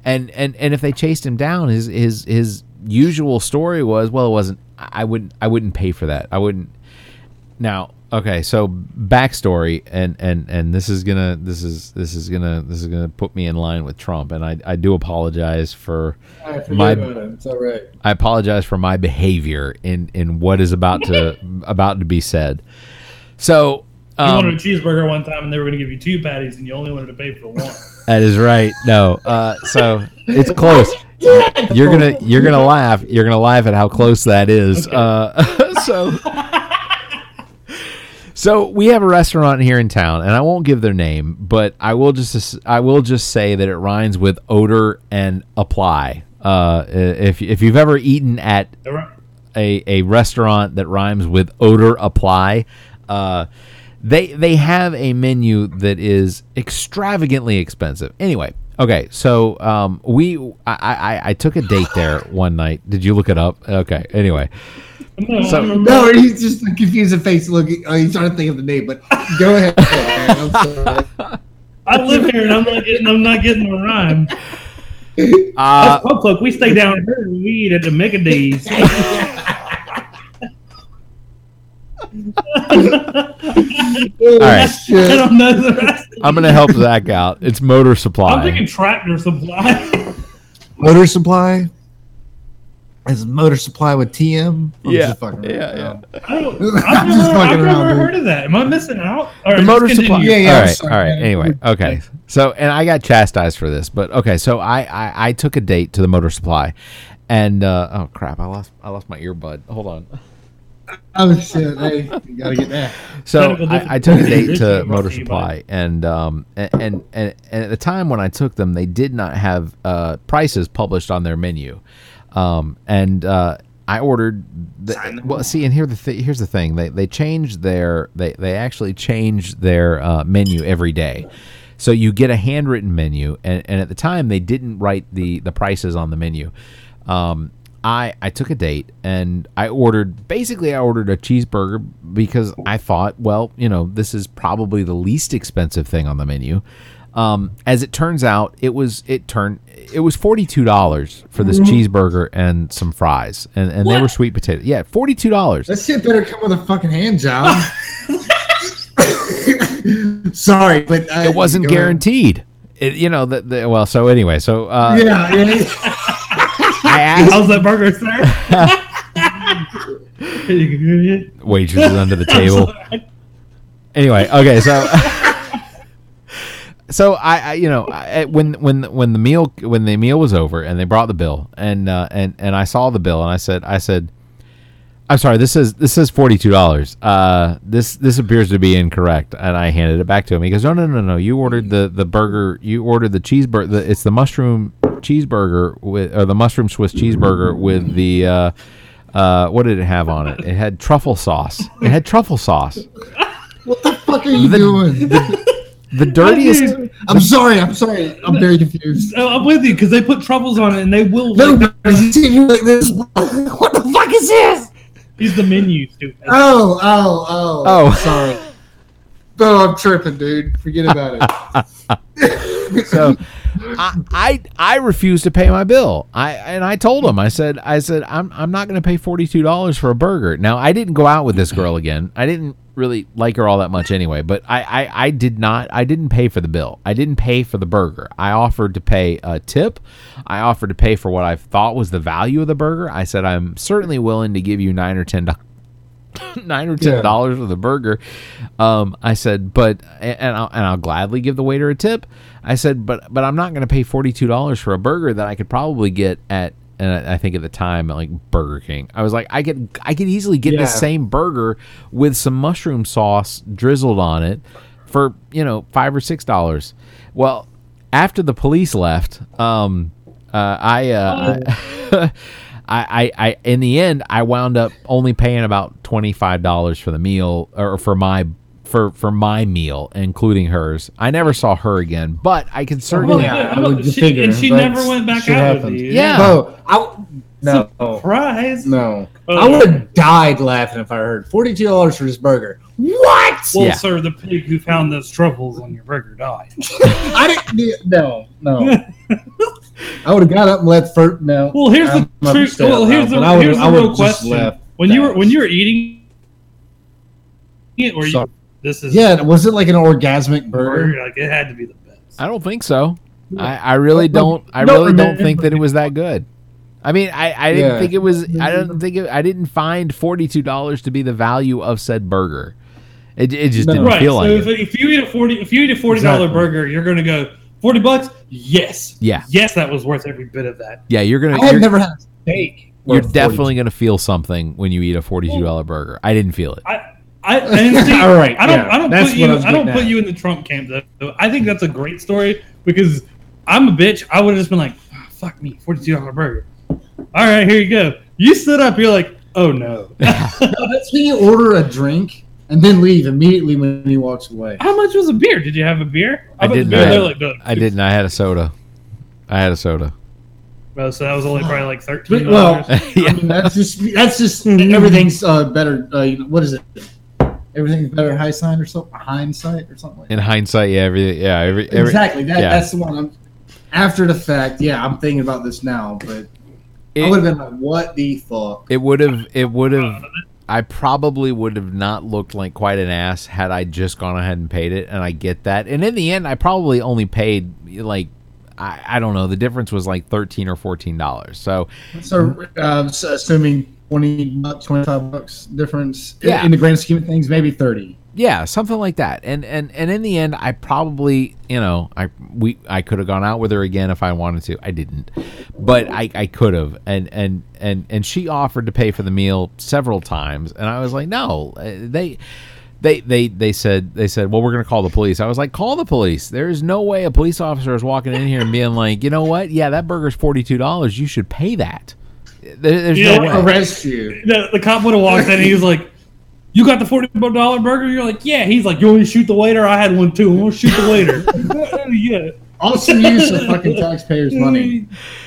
and and, and if they chased him down, his his his usual story was, well, it wasn't. I wouldn't I wouldn't pay for that. I wouldn't. Now, okay, so backstory, and and and this is gonna this is this is gonna this is gonna put me in line with Trump, and I I do apologize for I forget my about it. It's all right. I apologize for my behavior in, in what is about to about to be said. So um, you wanted a cheeseburger one time, and they were gonna give you two patties, and you only wanted to pay for one. That is right. No, uh, so it's close. You're gonna you're gonna laugh. You're gonna laugh at how close that is. Okay. Uh, so. So we have a restaurant here in town, and I won't give their name, but I will just I will just say that it rhymes with odor and apply. Uh, if if you've ever eaten at a a restaurant that rhymes with odor apply, uh, they they have a menu that is extravagantly expensive. Anyway, okay, so um, we I, I I took a date there one night. Did you look it up? Okay, anyway. No, so, no, he's just a confused face looking. Oh, he's trying to think of the name, but go ahead. I'm sorry. I live here and I'm not getting. I'm not getting the rhyme. Uh, look, look, we stay down here and we eat at the Mickey's. All right, I don't know the rest. I'm gonna help Zach out. It's Motor Supply. I'm thinking Tractor Supply. Motor Supply. Is Motor Supply with T M? I'm yeah, yeah, yeah. I don't, I've never, I've never around, heard dude. of that. Am I missing out? All right, the Motor Supply. Yeah, yeah, all right, sorry, all right. Man. Anyway, okay. So, and I got chastised for this, but okay. So I, I, I took a date to the Motor Supply, and uh, oh crap, I lost, I lost my earbud. Hold on. Oh shit! Hey, you gotta get that. So I, I took a date to Motor Supply, and um, and, and and and at the time when I took them, they did not have uh prices published on their menu. Um, and, uh, I ordered, the, well, see, and here the th- here's the thing. They, they changed their, they, they actually changed their, uh, menu every day. So you get a handwritten menu, and, and at the time they didn't write the, the prices on the menu. Um, I, I took a date and I ordered, basically I ordered a cheeseburger because I thought, well, you know, this is probably the least expensive thing on the menu. Um, as it turns out, it was it turned it was forty-two dollars for this cheeseburger and some fries, and, and they were sweet potatoes. Yeah, forty-two dollars. That shit better come with a fucking hand job. Sorry, but I, it wasn't guaranteed. It, you know the, the, well. So anyway, so uh, yeah, yeah. I asked, how's that burger, sir? Wages under the table. Anyway, okay, so. So I, I, you know, I, when when when the meal when the meal was over and they brought the bill, and uh, and and I saw the bill and I said I said, I'm sorry, this is this is forty-two dollars. Uh, this this appears to be incorrect, and I handed it back to him. He goes, no no no no, you ordered the, the burger, you ordered the cheeseburger. The, it's the mushroom cheeseburger with or the mushroom Swiss cheeseburger with the uh, uh, what did it have on it? It had truffle sauce. It had truffle sauce. What the fuck? fuck are you the, doing? The, the dirtiest. I'm sorry. I'm sorry. I'm very confused. I'm with you because they put troubles on it and they will. No, like, like this. What the fuck is this? He's the menu, stupid. Oh, oh, oh. Oh, sorry. Oh, I'm tripping, dude. Forget about it. So, I, I I refuse to pay my bill. I and I told him. I said I said I'm I'm not going to pay forty-two dollars for a burger. Now I didn't go out with this girl again. I didn't really like her all that much anyway. But I, I, I did not. I didn't pay for the bill. I didn't pay for the burger. I offered to pay a tip. I offered to pay for what I thought was the value of the burger. I said I'm certainly willing to give you nine or ten dollars. Nine or ten dollars yeah. for the burger, um, I said. But and I'll, and I'll gladly give the waiter a tip. I said, but but I'm not going to pay forty-two dollars for a burger that I could probably get at. And I think at the time, like Burger King, I was like, I could I could easily get yeah. the same burger with some mushroom sauce drizzled on it for you know five or six dollars. Well, after the police left, um, uh, I. Uh, oh. I I, I, I, in the end, I wound up only paying about twenty-five dollars for the meal, or for my, for, for my meal, including hers. I never saw her again, but I can certainly. Well, yeah, I would she, figure, and she never went back out with you. Yeah. No, I, no. Surprise. No. Oh. I would have died laughing if I heard forty-two dollars for this burger. What? Well, yeah. Sir, the pig who found those truffles on your burger died. I didn't. No, no. I would have got up and left for no. Well, here's I'm the truth. Well, here's the, I here's the real question. When that. you were when you were eating it, or you, this is yeah, was it like an orgasmic burger? Like it had to be the best. I don't think so. Yeah. I, I really don't. I don't really remember. don't think that it was that good. I mean, I, I didn't yeah. think it was. I don't think it, I didn't find forty-two dollars to be the value of said burger. It it just no. didn't right. feel so like if, it. If you eat a forty if you eat a forty dollar exactly. burger, you're gonna go. Forty bucks? Yes. Yeah. Yes, that was worth every bit of that. Yeah, you're gonna. I've never had a steak. You're definitely gonna feel something when you eat a forty-two dollar burger. I didn't feel it. I, I, I didn't see, all right. I don't. Yeah, I don't put you. I, I don't at. put you in the Trump camp though. I think that's a great story because I'm a bitch. I would have just been like, oh, "Fuck me, forty-two dollar burger." All right, here you go. You stood up. You're like, "Oh no." Let's me order a drink. And then leave immediately when he walks away. How much was a beer? Did you have a beer? I, I didn't. Beer, I, like, no, I didn't. I had a soda. I had a soda. Well, so that was only probably like thirteen dollars. Well, yeah. I mean, that's just that's just everything's uh, better. Uh, what is it? Everything's better hindsight or something. Hindsight or something. Like that. In hindsight, yeah, every, yeah, every, every, exactly. That, yeah. That's the one. I'm, after the fact, yeah, I'm thinking about this now, but it, I would have been like, what the fuck? It would have. It would have. Uh, I probably would have not looked like quite an ass had I just gone ahead and paid it, and I get that. And in the end, I probably only paid, like, I, I don't know, the difference was like thirteen or fourteen dollars. So, so, uh, so assuming twenty, twenty-five bucks difference yeah. in the grand scheme of things, maybe thirty. Yeah, something like that. And and and in the end, I probably, you know, I we I could have gone out with her again if I wanted to. I didn't, but I, I could have. And and and and she offered to pay for the meal several times, and I was like, no. They they they they said they said, well, we're gonna call the police. I was like, call the police. There is no way a police officer is walking in here and being like, you know what? Yeah, that burger's forty-two dollars. You should pay that. There, there's yeah, no way. Arrest you. The, the cop would have walked in, and he was like, you got the forty dollar burger? You're like, yeah. He's like, you want me to shoot the waiter? I had one, too. I'm going to shoot the waiter. Yeah. Also use the fucking taxpayers' money.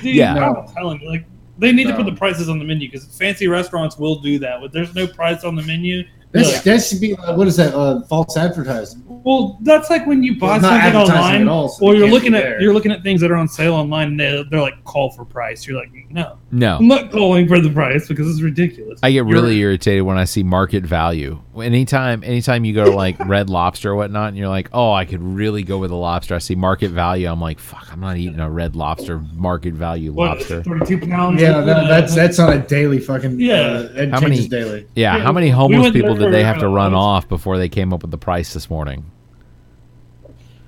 Dude, yeah. No. I'm telling you. Like, they need no. to put the prices on the menu because fancy restaurants will do that. When there's no price on the menu. That's, like, that should be, uh, what is that, uh, false advertising? Well, that's like when you buy well, something online at all, so or you're looking at you're looking at things that are on sale online and they're, they're like, call for price. You're like, no. No. I'm not calling for the price because it's ridiculous. I get really you're, irritated when I see market value. Anytime anytime you go to like Red Lobster or whatnot and you're like, oh, I could really go with a lobster. I see market value. I'm like, fuck, I'm not eating a Red Lobster market value what, lobster. thirty-two pounds? Yeah, that, that's that's on a daily fucking, yeah. Uh, it how changes many, daily. Yeah, yeah, how many homeless we people did they have to run off before they came up with the price this morning?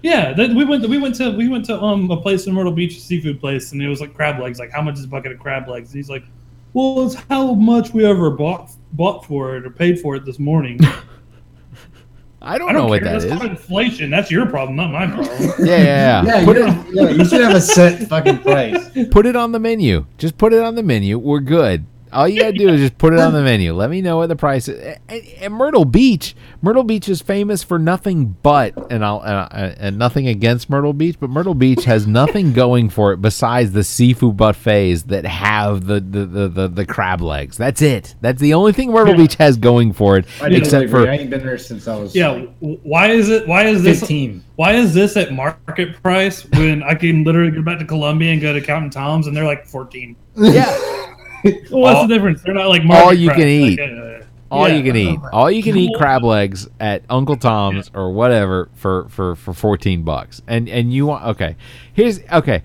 Yeah, that, we went. We went to we went to um a place in Myrtle Beach, a seafood place, and it was like crab legs. Like, how much is a bucket of crab legs? And he's like, well, it's how much we ever bought bought for it or paid for it this morning. I don't, I don't know care. what that That's is. That's not inflation. That's your problem, not my problem. Yeah, yeah, yeah. yeah, put it, yeah you should have a set fucking price. Put it on the menu. Just put it on the menu. We're good. All you got to do is just put it on the menu. Let me know what the price is. And Myrtle Beach, Myrtle Beach is famous for nothing but, and I'll and, and nothing against Myrtle Beach, but Myrtle Beach has nothing going for it besides the seafood buffets that have the the, the, the, the crab legs. That's it. That's the only thing Myrtle yeah. Beach has going for it. I except agree. for I ain't been there since I was. Yeah. Why is it? Why is this? fifteen Why is this at market price when I can literally go back to Columbia and go to Captain Tom's and they're like fourteen Yeah. Well, what's all, the difference? They're not like all you crab. can eat. Like, uh, all yeah, you can eat. All you can eat crab legs at Uncle Tom's or whatever for, for, for fourteen bucks. And and you want okay. Here's okay.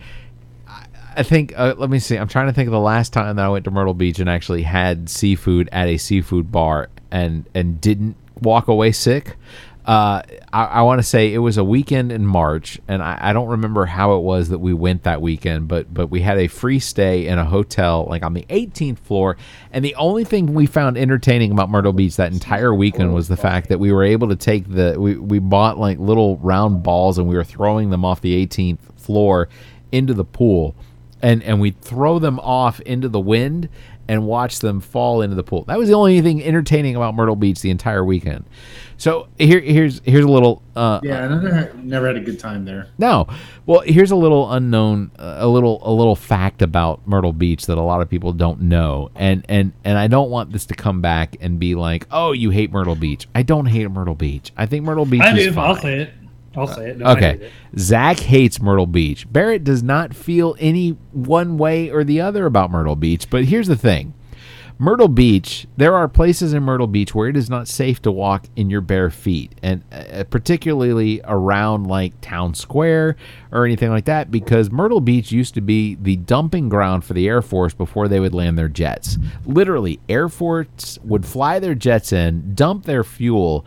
I, I think uh, let me see. I'm trying to think of the last time that I went to Myrtle Beach and actually had seafood at a seafood bar and and didn't walk away sick. Uh, I, I want to say it was a weekend in March, and I, I don't remember how it was that we went that weekend, but but we had a free stay in a hotel like on the eighteenth floor, and the only thing we found entertaining about Myrtle Beach that entire weekend was the fact that we were able to take the we, we bought like little round balls and we were throwing them off the eighteenth floor into the pool, and and we'd throw them off into the wind and watch them fall into the pool. That was the only thing entertaining about Myrtle Beach the entire weekend. So here, here's here's a little. Uh, yeah, I never, never had a good time there. No, well, here's a little unknown, uh, a little a little fact about Myrtle Beach that a lot of people don't know, and and and I don't want this to come back and be like, oh, you hate Myrtle Beach. I don't hate Myrtle Beach. I think Myrtle Beach I is do. fine. I'll say it. I'll say it. No, okay. Hate it. Zach hates Myrtle Beach. Barrett does not feel any one way or the other about Myrtle Beach. But here's the thing. Myrtle Beach, there are places in Myrtle Beach where it is not safe to walk in your bare feet, and uh, particularly around like Town Square or anything like that, because Myrtle Beach used to be the dumping ground for the Air Force before they would land their jets. Literally, Air Force would fly their jets in, dump their fuel,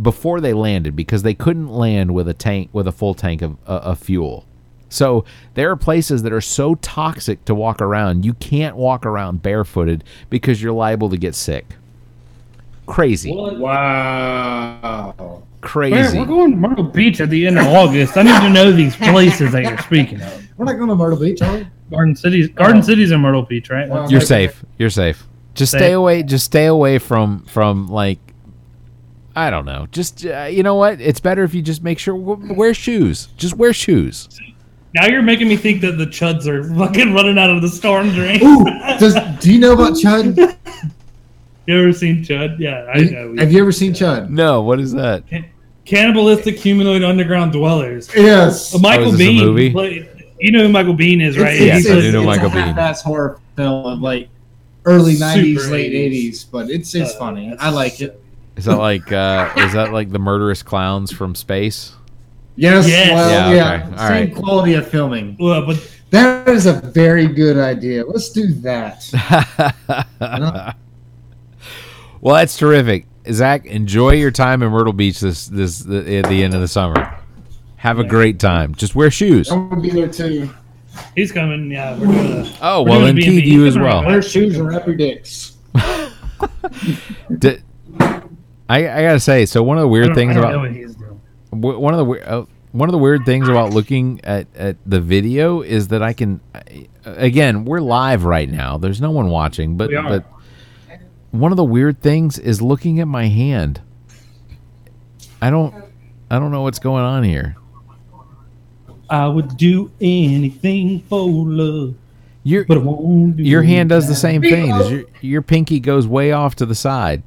before they landed because they couldn't land with a tank with a full tank of, uh, of fuel. So there are places that are so toxic to walk around. You can't walk around barefooted because you're liable to get sick. Crazy. What? Wow. Crazy. Barrett, we're going to Myrtle Beach at the end of August. I need to know these places that you're speaking of. We're not going to Myrtle Beach, are we? Garden City's Garden oh. City's in Myrtle Beach, right? Well, you're safe. You're safe. Just safe. stay away. Just stay away from from like. I don't know. Just, uh, you know what? It's better if you just make sure, w- wear shoes. Just wear shoes. Now you're making me think that the Chuds are fucking running out of the storm drain. Ooh, does, do you know about Chud? You ever seen Chud? Yeah, I know. Have you ever seen Chud? No, what is that? Cannibalistic Humanoid Underground Dwellers. Yes. Uh, Michael oh, is this Bean. A movie? Played, you know who Michael Bean is, right? It's, yes, it's, I do know Michael Bean. It's a half-ass horror film of like early nineties, late eighties, but it's, it's uh, funny. I like it. Is that like uh, is that like the murderous clowns from space? Yes. yes. Well, yeah. yeah. Okay. All Same right. quality of filming. Well, but that is a very good idea. Let's do that. Well, that's terrific, Zach. Enjoy your time in Myrtle Beach this this the, at the end of the summer. Have a yeah. great time. Just wear shoes. I'm gonna be there too. He's coming. Yeah. We're gonna, oh we're well, then keep you as well. Wear shoes or wrap your dicks. D- I, I gotta say, so one of the weird things about one of the uh, one of the weird things about looking at, at the video is that I can, again, we're live right now. There's no one watching, but but one of the weird things is looking at my hand. I don't I don't know what's going on here. I would do anything for love. Your but your hand does the same thing. As your your pinky goes way off to the side.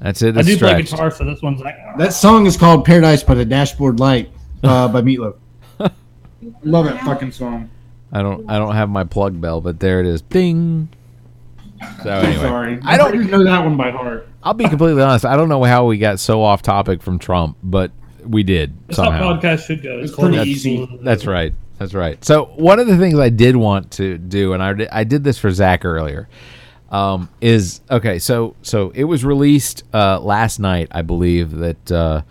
That's it. I do stretched. play guitar, so this one's like... That song is called Paradise by the Dashboard Light uh, by Meatloaf. Love that fucking song. I don't I don't have my plug bell, but there it is. Ding. So anyway. Sorry. I don't even know that one by heart. I'll be completely honest. I don't know how we got so off topic from Trump, but we did That's somehow. How podcasts should go. It's, it's pretty that's, easy. That's right. That's right. So one of the things I did want to do, and I did, I did this for Zach earlier, Um, is okay. So, so it was released uh, last night, I believe, that uh,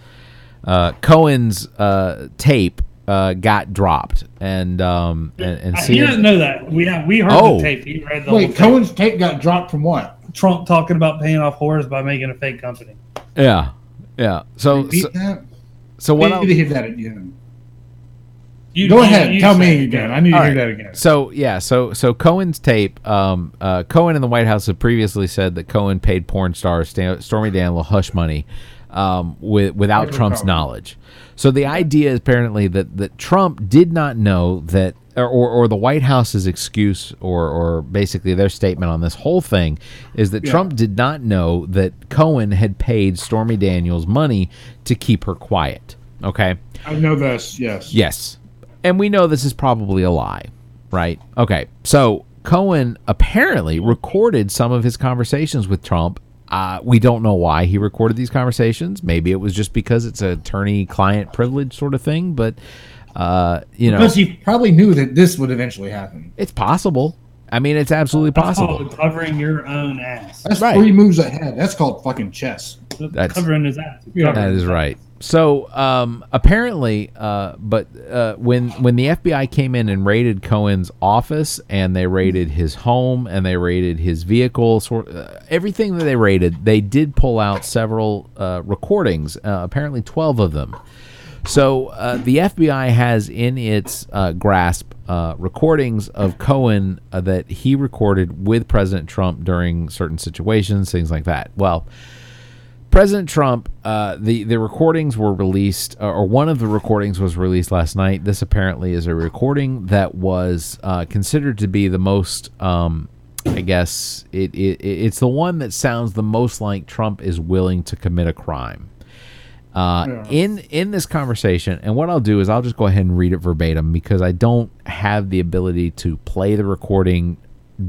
uh, Cohen's uh, tape uh, got dropped, and um, and, and I Sears... didn't know that. We have, we heard oh. the tape. He read the Wait, whole Cohen's tape. tape got dropped from what? Trump talking about paying off whores by making a fake company. Yeah, yeah. So, so, so what? Did I... hear that again? You, Go you, ahead. You Tell me again. I need to right. hear that again. So, yeah. So, so Cohen's tape, um, uh, Cohen and the White House have previously said that Cohen paid porn star Stan- Stormy Daniel hush money um, with, without Never Trump's problem. knowledge. So the idea is apparently that, that Trump did not know that, or, or, or the White House's excuse or, or basically their statement on this whole thing is that yeah. Trump did not know that Cohen had paid Stormy Daniels money to keep her quiet. Okay. I know this. Yes. Yes. And we know this is probably a lie, right? Okay, so Cohen apparently recorded some of his conversations with Trump. Uh, we don't know why he recorded these conversations. Maybe it was just because it's an attorney-client privilege sort of thing, but, uh, you know. Because he probably knew that this would eventually happen. It's possible. I mean, it's absolutely possible. That's called covering your own ass. That's right. Three moves ahead. That's called fucking chess. That's, covering his ass. Covering that is right. So um, apparently, uh, but uh, when when the F B I came in and raided Cohen's office, and they raided his home, and they raided his vehicle, sort uh, everything that they raided, they did pull out several uh, recordings. Uh, apparently, twelve of them. So uh, the F B I has in its uh, grasp uh, recordings of Cohen uh, that he recorded with President Trump during certain situations, things like that. Well. President Trump, uh, the, the recordings were released, uh, or one of the recordings was released last night. This apparently is a recording that was uh, considered to be the most, um, I guess, it, it it's the one that sounds the most like Trump is willing to commit a crime. Uh, yeah. in, in this conversation, and what I'll do is I'll just go ahead and read it verbatim because I don't have the ability to play the recording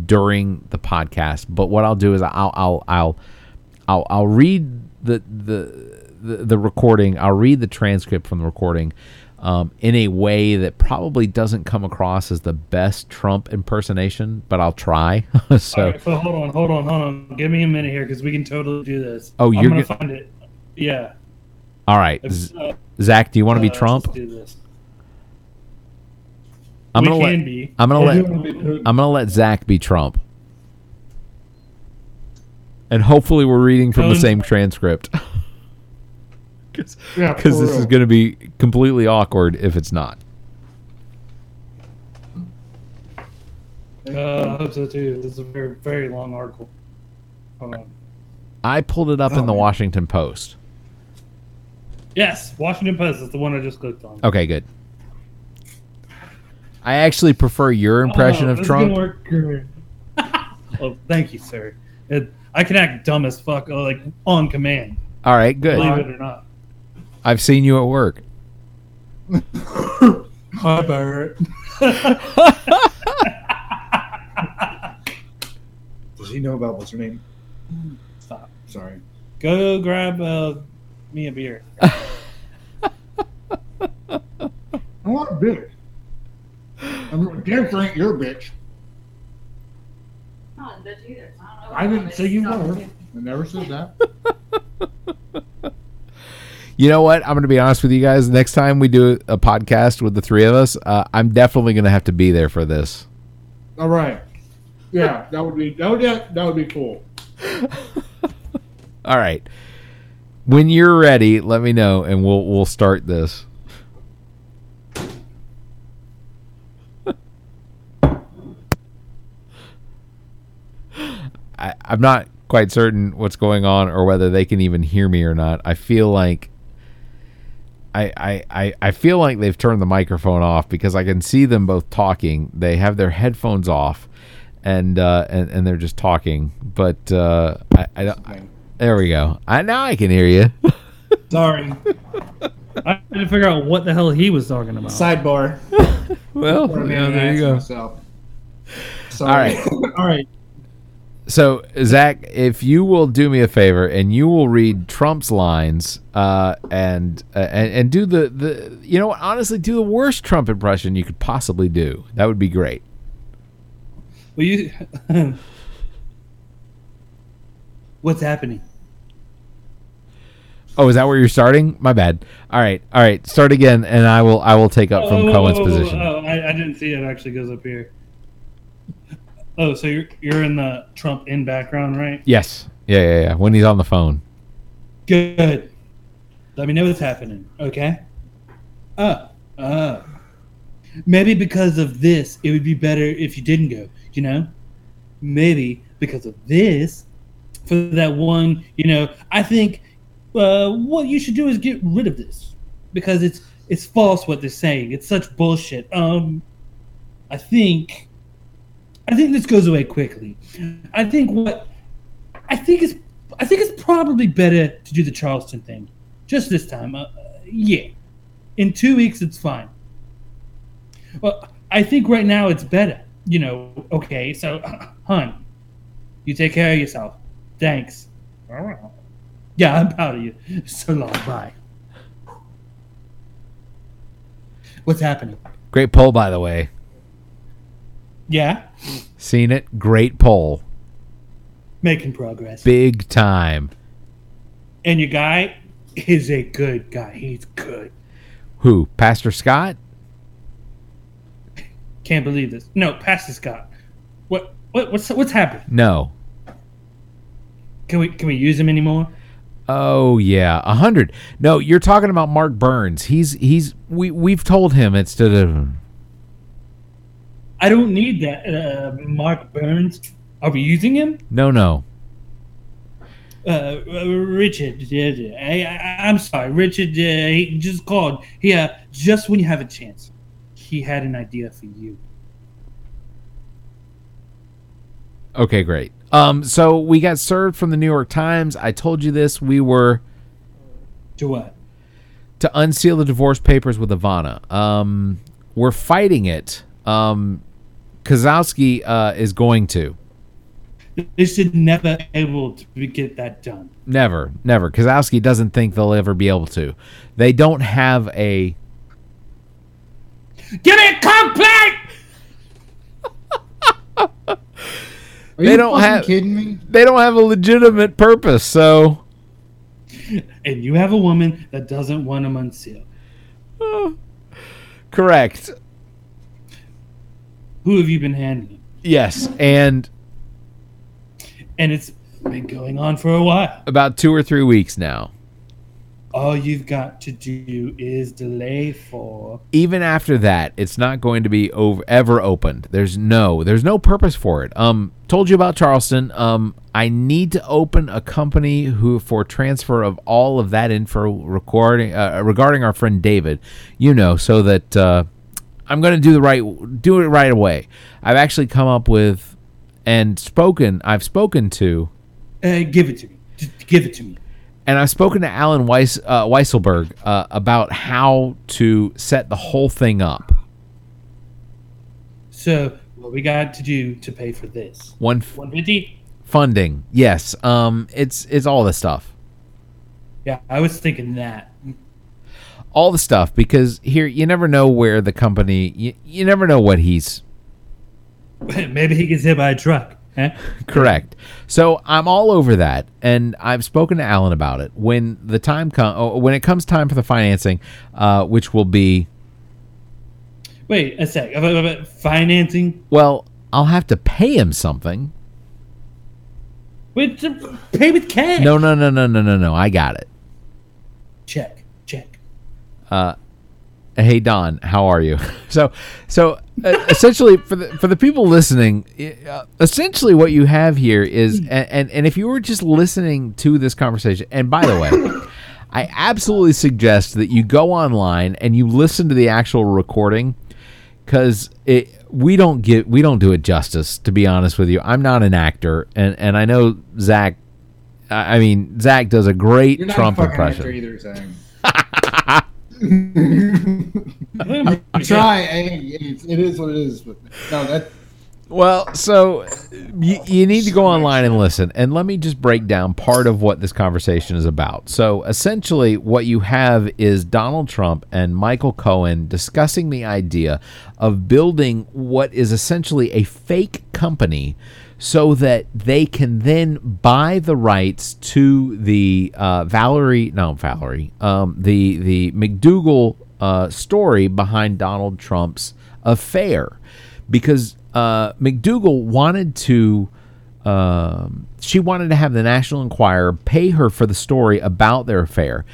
during the podcast. But what I'll do is I'll I'll I'll I'll, I'll read The, the the the recording. I'll read the transcript from the recording um, in a way that probably doesn't come across as the best Trump impersonation, but I'll try. so, All right, so hold on, hold on, hold on. Give me a minute here because we can totally do this. Oh, you're gonna find it. Yeah. All right, if, uh, Zach. Do you want to uh, be Trump? Let's do this. I'm we gonna can let, be. I'm gonna yeah, let. Be I'm gonna let Zach be Trump. And hopefully we're reading from the same transcript. Because yeah, this real. is going to be completely awkward if it's not. Uh, I hope so, too. This is a very, very long article. Hold on. I pulled it up oh, in the man. Washington Post. Yes, Washington Post is the one I just clicked on. Okay, good. I actually prefer your impression oh, of Trump. Oh, thank you, sir. It, I can act dumb as fuck, like on command. All right, good. Believe it or not, I've seen you at work. Hi, Barrett. Does he know about what's her name? Stop. Sorry. Go grab uh, me a beer. I want a beer. I'm different. You're a bitch. Not good either. I didn't say you were. I never said that. You know what? I'm going to be honest with you guys. Next time we do a podcast with the three of us, uh, I'm definitely going to have to be there for this. All right. Yeah, that would be that would, that would be cool. All right. When you're ready, let me know, and we'll we'll start this. I, I'm not quite certain what's going on or whether they can even hear me or not. I feel like I, I, I, I feel like they've turned the microphone off because I can see them both talking. They have their headphones off and uh, and, and they're just talking. But uh, I, I, I there we go. I now I can hear you. Sorry. I had to figure out what the hell he was talking about. Sidebar. Well, yeah, there you go. Sorry. All right. All right. So, Zach, if you will do me a favor and you will read Trump's lines uh, and, uh, and and do the, the, you know what, honestly, do the worst Trump impression you could possibly do. That would be great. Well, you, what's happening? Oh, is that where you're starting? My bad. All right. All right. Start again, and I will I will take up oh, from oh, Cohen's oh, position. Oh, I, I didn't see it actually goes up here. Oh, so you're you're in the Trump in background, right? Yes. Yeah, yeah, yeah. When he's on the phone. Good. Let me know what's happening, okay? Uh, uh, maybe because of this, it would be better if you didn't go, you know? Maybe because of this, for that one, you know, I think uh, what you should do is get rid of this because it's it's false what they're saying. It's such bullshit. Um, I think, I think this goes away quickly. I think what, I think it's, I think it's probably better to do the Charleston thing, just this time. Uh, yeah, in two weeks it's fine. Well, I think right now it's better. You know, okay, so, hun, you take care of yourself. Thanks. Yeah, I'm proud of you. So long, bye. What's happening? Great poll, by the way. Yeah? Seen it? Great poll. Making progress. Big time. And your guy is a good guy. He's good. Who? Pastor Scott? Can't believe this. No, Pastor Scott. What? What? What's what's happened? No. Can we can we use him anymore? Oh yeah, a hundred. No, you're talking about Mark Burns. He's he's we we've told him it's to the. I don't need that, uh, Mark Burns. Are we using him? No, no. Uh, Richard, I, I, I'm sorry, Richard. Uh, he just called. Yeah, uh, just when you have a chance. He had an idea for you. Okay, great. Um, so we got served from the New York Times. I told you this. We were to what? To unseal the divorce papers with Ivana. Um, we're fighting it. Um, Kozlowski uh, is going to. They should never be able to get that done. Never, never. Kozlowski doesn't think they'll ever be able to. They don't have a. Give me a complaint! Are you fucking kidding me? They don't have a legitimate purpose, so. And you have a woman that doesn't want them unsealed. Oh, correct. Who have you been handling? Yes, and. And it's been going on for a while. About two or three weeks now. All you've got to do is delay for. Even after that, it's not going to be over, ever opened. There's no, there's no purpose for it. Um, told you about Charleston. Um, I need to open a company who for transfer of all of that info recording uh, regarding our friend David. You know, so that uh, I'm going to do the right, do it right away. I've actually come up with and spoken. I've spoken to. Uh, give it to me. Just give it to me. And I've spoken to Alan Weiss, uh, Weisselberg uh, about how to set the whole thing up. So what we got to do to pay for this? One f- one fifty funding. Yes. Um. It's it's all this stuff. Yeah, I was thinking that. All the stuff, because here you never know where the company. You, you never know what he's. Maybe he gets hit by a truck. Huh? Correct. So I'm all over that, and I've spoken to Alan about it. When the time com- when it comes time for the financing, uh, which will be. Wait a sec. About financing. Well, I'll have to pay him something. With pay with cash. No, no, no, no, no, no, no. I got it. Check, check. Uh, hey Don, how are you? so, so. Uh, essentially, for the for the people listening, uh, essentially what you have here is, and, and and if you were just listening to this conversation, and by the way, I absolutely suggest that you go online and you listen to the actual recording, because it we don't get we don't do it justice. To be honest with you, I'm not an actor, and, and I know Zach. I mean, Zach does a great You're not Trump a fucking impression. Actor either, Zach. I try. It is what it is. But no, that. Well, so you, you need to go online and listen. And let me just break down part of what this conversation is about. So essentially what you have is Donald Trump and Michael Cohen discussing the idea of building what is essentially a fake company so that they can then buy the rights to the uh, Valerie, no, Valerie, um, the, the McDougal uh, story behind Donald Trump's affair. Because uh, McDougal wanted to, um, she wanted to have the National Enquirer pay her for the story about their affair.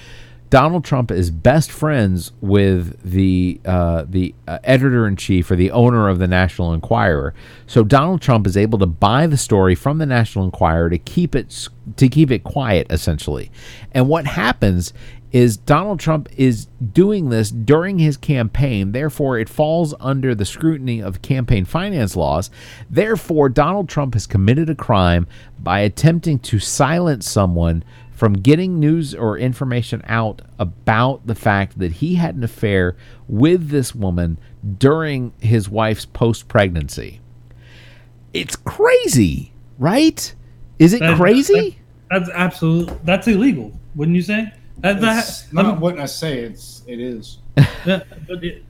Donald Trump is best friends with the uh, the uh, editor-in-chief or the owner of the National Enquirer. So Donald Trump is able to buy the story from the National Enquirer to keep it to keep it quiet, essentially. And what happens is Donald Trump is doing this during his campaign. Therefore, it falls under the scrutiny of campaign finance laws. Therefore, Donald Trump has committed a crime by attempting to silence someone from getting news or information out about the fact that he had an affair with this woman during his wife's post-pregnancy. It's crazy, right? Is it that, crazy? That, that's absolutely, that's illegal, wouldn't you say? That, that, not I mean, wouldn't I say, it's, it is. That, it,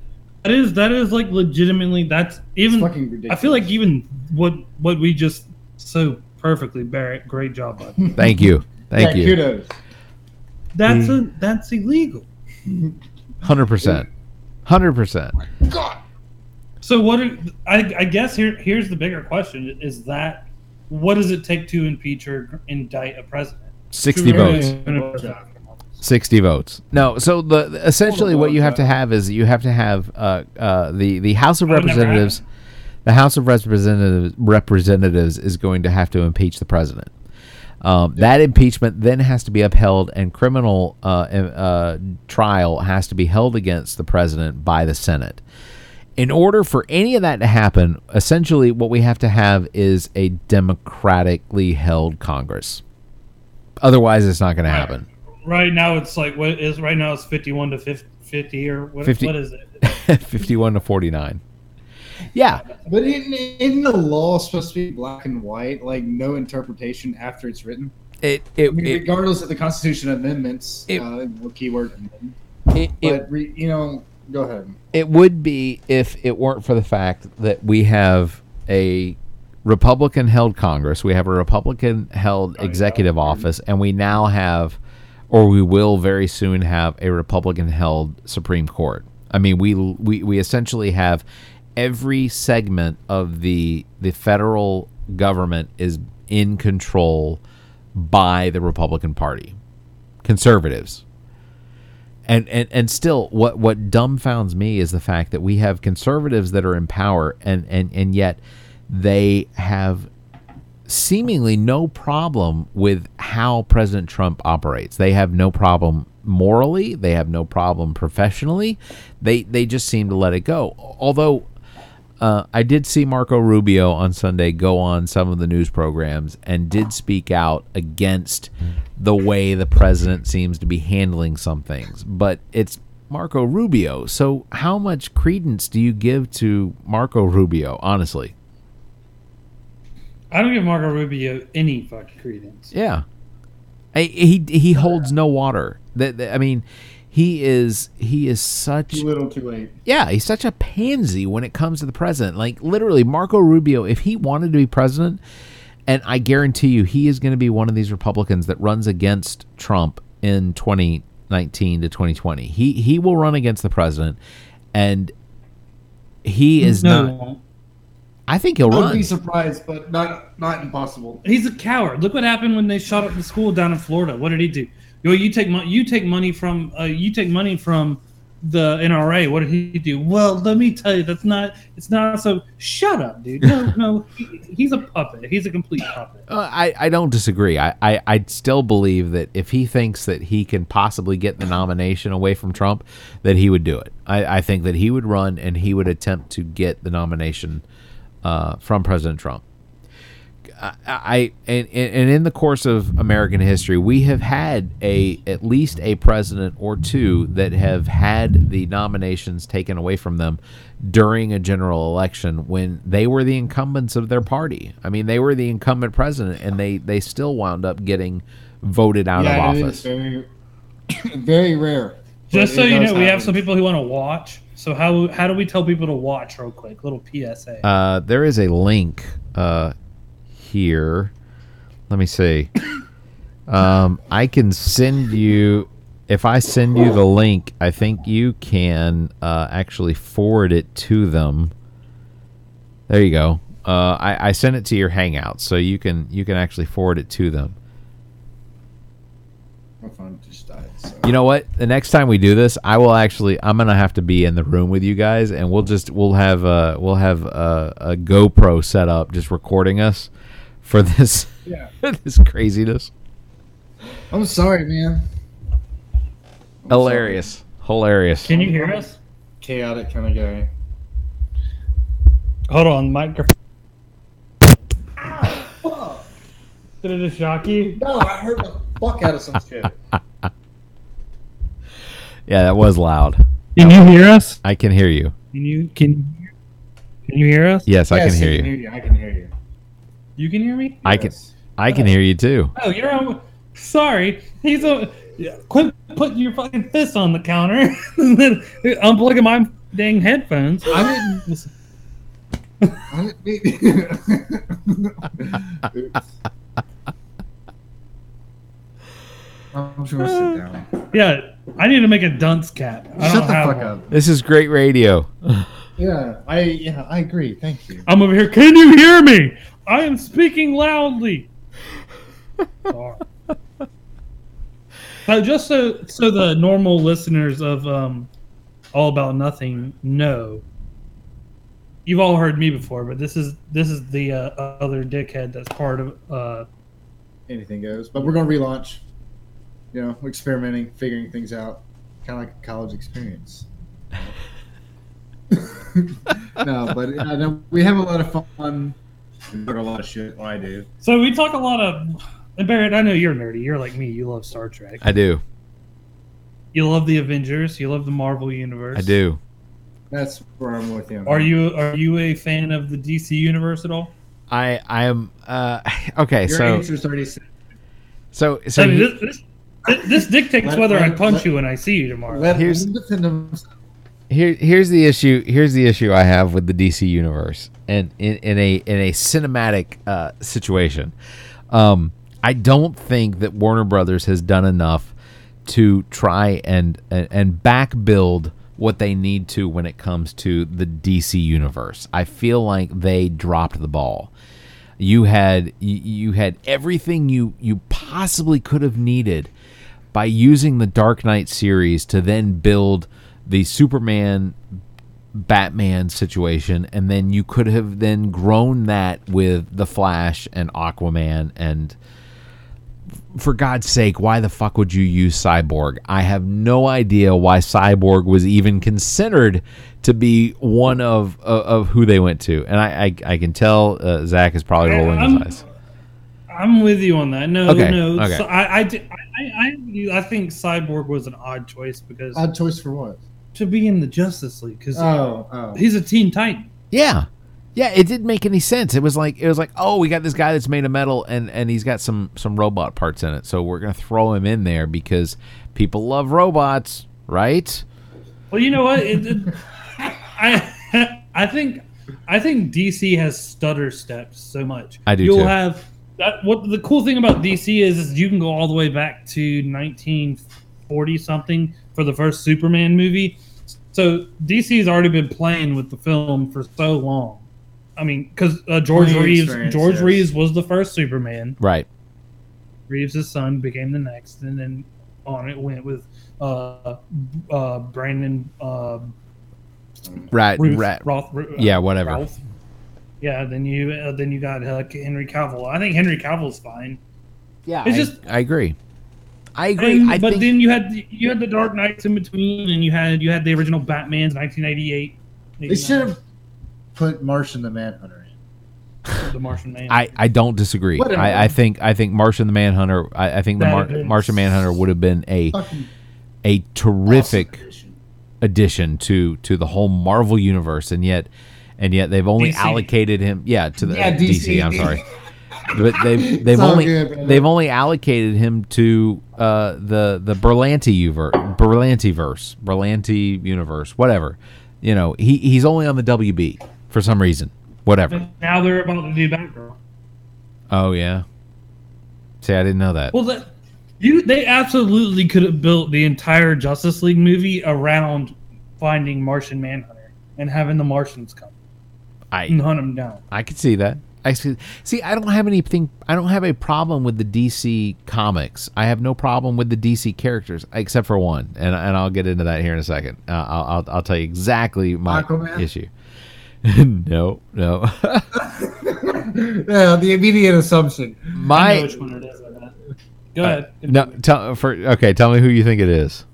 that is, that is like legitimately, that's even, it's fucking ridiculous. I feel like even what, what we just so perfectly, Barrett, great job, bud. Thank you. Thank yeah, you. Kudos. That's mm. a, that's illegal. one hundred percent. one hundred percent. Oh my God. So what are, I I guess here here's the bigger question is that what does it take to impeach or indict a president? sixty votes. sixty votes. No, so the essentially what you have to have is you have to have uh, uh, the the House of Representatives the House of Representatives Representatives is going to have to impeach the president. Um, that impeachment then has to be upheld, and criminal uh, uh, trial has to be held against the president by the Senate. In order for any of that to happen, essentially what we have to have is a democratically held Congress. Otherwise, it's not going to happen. Right now, it's like what is right now? It's fifty-one to fifty, or what, fifty, what is it? fifty-one to forty-nine. Yeah, but isn't, isn't the law supposed to be black and white, like no interpretation after it's written? It, it, I mean, it regardless of the Constitution amendments, it, uh, keyword amendment. It, but it, re, you know, go ahead. It would be if it weren't for the fact that we have a Republican-held Congress, we have a Republican-held oh, executive yeah. office, and we now have, or we will very soon have, a Republican-held Supreme Court. I mean, we we we essentially have. Every segment of the the federal government is in control by the Republican Party, conservatives. And and and still, what what dumbfounds me is the fact that we have conservatives that are in power, and and and yet they have seemingly no problem with how President Trump operates. They have no problem morally. They have no problem professionally. They they just seem to let it go. Although. Uh, I did see Marco Rubio on Sunday go on some of the news programs and did speak out against the way the president seems to be handling some things. But it's Marco Rubio, so how much credence do you give to Marco Rubio, honestly? I don't give Marco Rubio any fucking credence. Yeah. I, he he holds no water. The, the, I mean... He is he is such too little too late. Yeah, he's such a pansy when it comes to the president. Like literally, Marco Rubio, if he wanted to be president, and I guarantee you he is going to be one of these Republicans that runs against Trump in twenty nineteen to twenty twenty. He he will run against the president, and he is no, not. No. I think he'll I run. I would be surprised, but not not impossible. He's a coward. Look what happened when they shot up the school down in Florida. What did he do? Yo, you take money. You take money from. Uh, you take money from the N R A. What did he do? Well, let me tell you, that's not. It's not so. Shut up, dude. No, no. He, he's a puppet. He's a complete puppet. Uh, I, I don't disagree. I, I I still believe that if he thinks that he can possibly get the nomination away from Trump, that he would do it. I, I think that he would run and he would attempt to get the nomination uh, from President Trump. I, I and, and in the course of American history, we have had a at least a president or two that have had the nominations taken away from them during a general election when they were the incumbents of their party. I mean, they were the incumbent president, and they, they still wound up getting voted out yeah, of office. Very, very rare. Just so you know, happen. We have some people who want to watch. So how how do we tell people to watch real quick? Little P S A. Uh, there is a link. Uh, Here, let me see. Um, I can send you. If I send you the link, I think you can uh, actually forward it to them. There you go. Uh, I, I sent it to your Hangout, so you can you can actually forward it to them. My phone just died. So. You know what? The next time we do this, I will actually. I'm gonna have to be in the room with you guys, and we'll just we'll have a we'll have a, a GoPro set up, just recording us for this yeah. this craziness. I'm sorry, man. I'm Hilarious. Sorry. Hilarious. Can you hear us? Chaotic kind of guy. Hold on, microphone. Ow, fuck. Did it just shock you? No, I heard the fuck out of some shit. Yeah, that was loud. Can you hear us? I can hear you. Can you can Can you hear us? Yes, yes I can, hear, can you. hear you. I can hear you. You can hear me? Yes. I can I can hear you too. Oh, you're on. Sorry. He's a Yeah. Quit putting your fucking fist on the counter and then unplugging my dang headphones. I didn't. I didn't I'm sure we'll sit down. Yeah, I need to make a dunce cap. I Shut the fuck one. up. This is great radio. yeah, I yeah I agree. Thank you. I'm over here. Can you hear me? I am speaking loudly. Sorry. So just so so the normal listeners of um, All About Nothing know, you've all heard me before, but this is this is the uh, other dickhead that's part of uh, Anything Goes. But we're gonna relaunch. You know, experimenting, figuring things out, kind of like a college experience. No, but I know we have a lot of fun. We talk a lot of shit. Well, I do. So we talk a lot of. And Barrett, I know you're nerdy. You're like me. You love Star Trek. I do. You love the Avengers. You love the Marvel Universe. I do. That's where I'm with you. Are you Are you a fan of the D C Universe at all? I I am. Uh, okay, Your so. Your answer's already set. So so I mean, he, this, this, this dictates let, whether let, I punch let, you when I see you tomorrow. Let here's here, here's the issue. Here's the issue I have with the D C Universe, and in, in a in a cinematic uh, situation. Um, I don't think that Warner Brothers has done enough to try and and back build what they need to when it comes to the D C universe. I feel like they dropped the ball. You had you had everything you you possibly could have needed by using the Dark Knight series to then build the Superman Batman situation, and then you could have then grown that with the Flash and Aquaman and. For God's sake, why the fuck would you use Cyborg? I have no idea why Cyborg was even considered to be one of of, of who they went to. And I I, I can tell uh, Zach is probably rolling I'm, his eyes. I'm with you on that. No, okay. no. Okay. So I, I, I, I, I think Cyborg was an odd choice because... Odd choice for what? To be in the Justice League because oh, oh. he's a Teen Titan. Yeah. Yeah, it didn't make any sense. It was like it was like, oh, we got this guy that's made of metal, and, and he's got some, some robot parts in it, so we're gonna throw him in there because people love robots, right? Well, you know what? It, it, I I think I think D C has stutter steps so much. I do. You'll too. have that. What the cool thing about D C is, is you can go all the way back to nineteen forty something for the first Superman movie. So D C's already been playing with the film for so long. I mean, because uh, George Reeves, George yes. Reeves was the first Superman. Right. Reeves' son became the next, and then on it went with uh, uh, Brandon. Uh, right. Ruth, right. Roth, uh, yeah. Whatever. Ralph. Yeah. Then you. Uh, then you got uh, Henry Cavill. I think Henry Cavill's fine. Yeah. It's I, just. I agree. I agree. And, I but think... then you had you had the Dark Knights in between, and you had you had the original Batman's nineteen eighty-eight. They should have. Put Martian the Manhunter in. The Martian Manhunter. I, I don't disagree. I, I think I think Martian the Manhunter. I, I think the Mar- Martian Manhunter would have been a a terrific awesome addition. addition to to the whole Marvel universe, and yet and yet they've only D C. allocated him. Yeah, to the yeah, D C. D C. I'm sorry, but they've they've only good, they've only allocated him to uh, the the Berlanti universe, Berlanti verse, Berlanti universe, whatever. You know, he he's only on the W B. For some reason. Whatever. But now they're about to do Batgirl. Oh, yeah? See, I didn't know that. Well, that, you they absolutely could have built the entire Justice League movie around finding Martian Manhunter and having the Martians come I, and hunt him down. I could see that. I see, see, I don't have anything. I don't have a problem with the D C comics. I have no problem with the D C characters, except for one, and and I'll get into that here in a second. Uh, I'll, I'll I'll tell you exactly my Aquaman? issue. no, no. no. The immediate assumption. My. I know which one it is. Go ahead. Uh, no, tell for okay. Tell me who you think it is.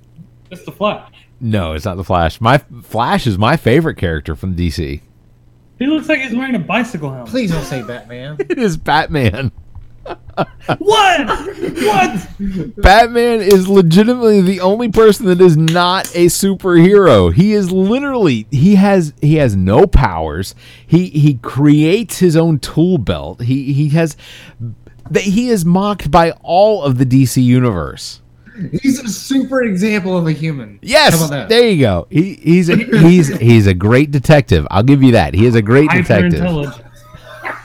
It's the Flash. No, it's not the Flash. My Flash is my favorite character from D C. He looks like he's wearing a bicycle helmet. Please don't say Batman. It is Batman. What? What? Batman is legitimately the only person that is not a superhero. He is literally he has he has no powers. He he creates his own tool belt. He he has that he is mocked by all of the D C universe. He's a super example of a human. Yes, there you go. He, he's a, he's he's a great detective. I'll give you that. He is a great detective.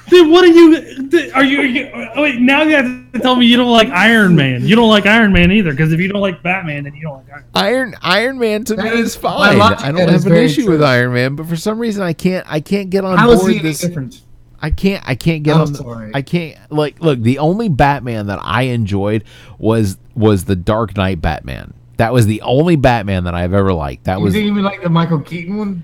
Dude, what are you? Are you? Are you oh wait, now you have to tell me you don't like Iron Man. You don't like Iron Man either, because if you don't like Batman, then you don't like Iron Man. Iron Iron Man to that me is fine. I don't have an issue true. with Iron Man, but for some reason I can't I can't get on How board this. Difference? I can't I can't get I'm on the, sorry. I can't like look, the only Batman that I enjoyed was was the Dark Knight Batman. That was the only Batman that I've ever liked. That you was didn't even like the Michael Keaton one?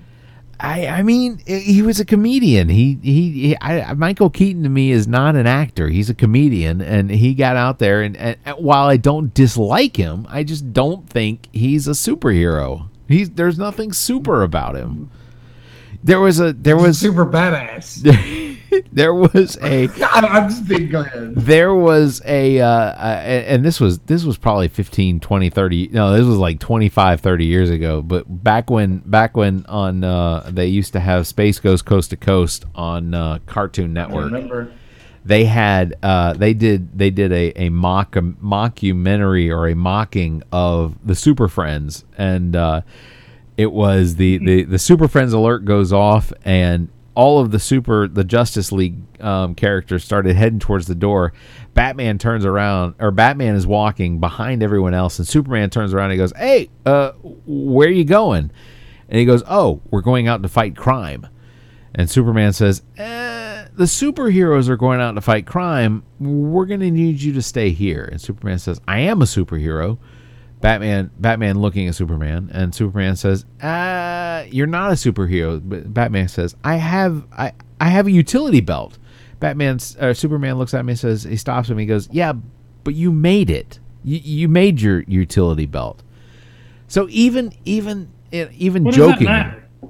I I mean, he was a comedian. He he, he I, Michael Keaton to me is not an actor. He's a comedian, and he got out there and, and while I don't dislike him, I just don't think he's a superhero. He's there's nothing super about him. There was a there was super badass. There was a. I'm just thinking, go ahead. There was a, uh, uh, and this was this was probably fifteen, twenty, thirty. No, this was like twenty-five, thirty years ago. But back when back when on uh, they used to have Space Goes Coast to Coast on uh, Cartoon Network. I remember. They had uh, they did they did a a mock a mockumentary or a mocking of the Super Friends, and uh, it was the, the the Super Friends alert goes off and. All of the super, the Justice League um, characters started heading towards the door. Batman turns around, or Batman is walking behind everyone else, and Superman turns around and he goes, "Hey, uh, where are you going?" And he goes, "Oh, we're going out to fight crime." And Superman says, eh, "The superheroes are going out to fight crime. We're going to need you to stay here." And Superman says, "I am a superhero." Batman Batman looking at Superman, and Superman says, "Ah, you're not a superhero." But Batman says, I have I, I have a utility belt. Batman uh, Superman looks at me and says, he stops him, he goes, "Yeah, but you made it. You, you made your utility belt." So even even even what joking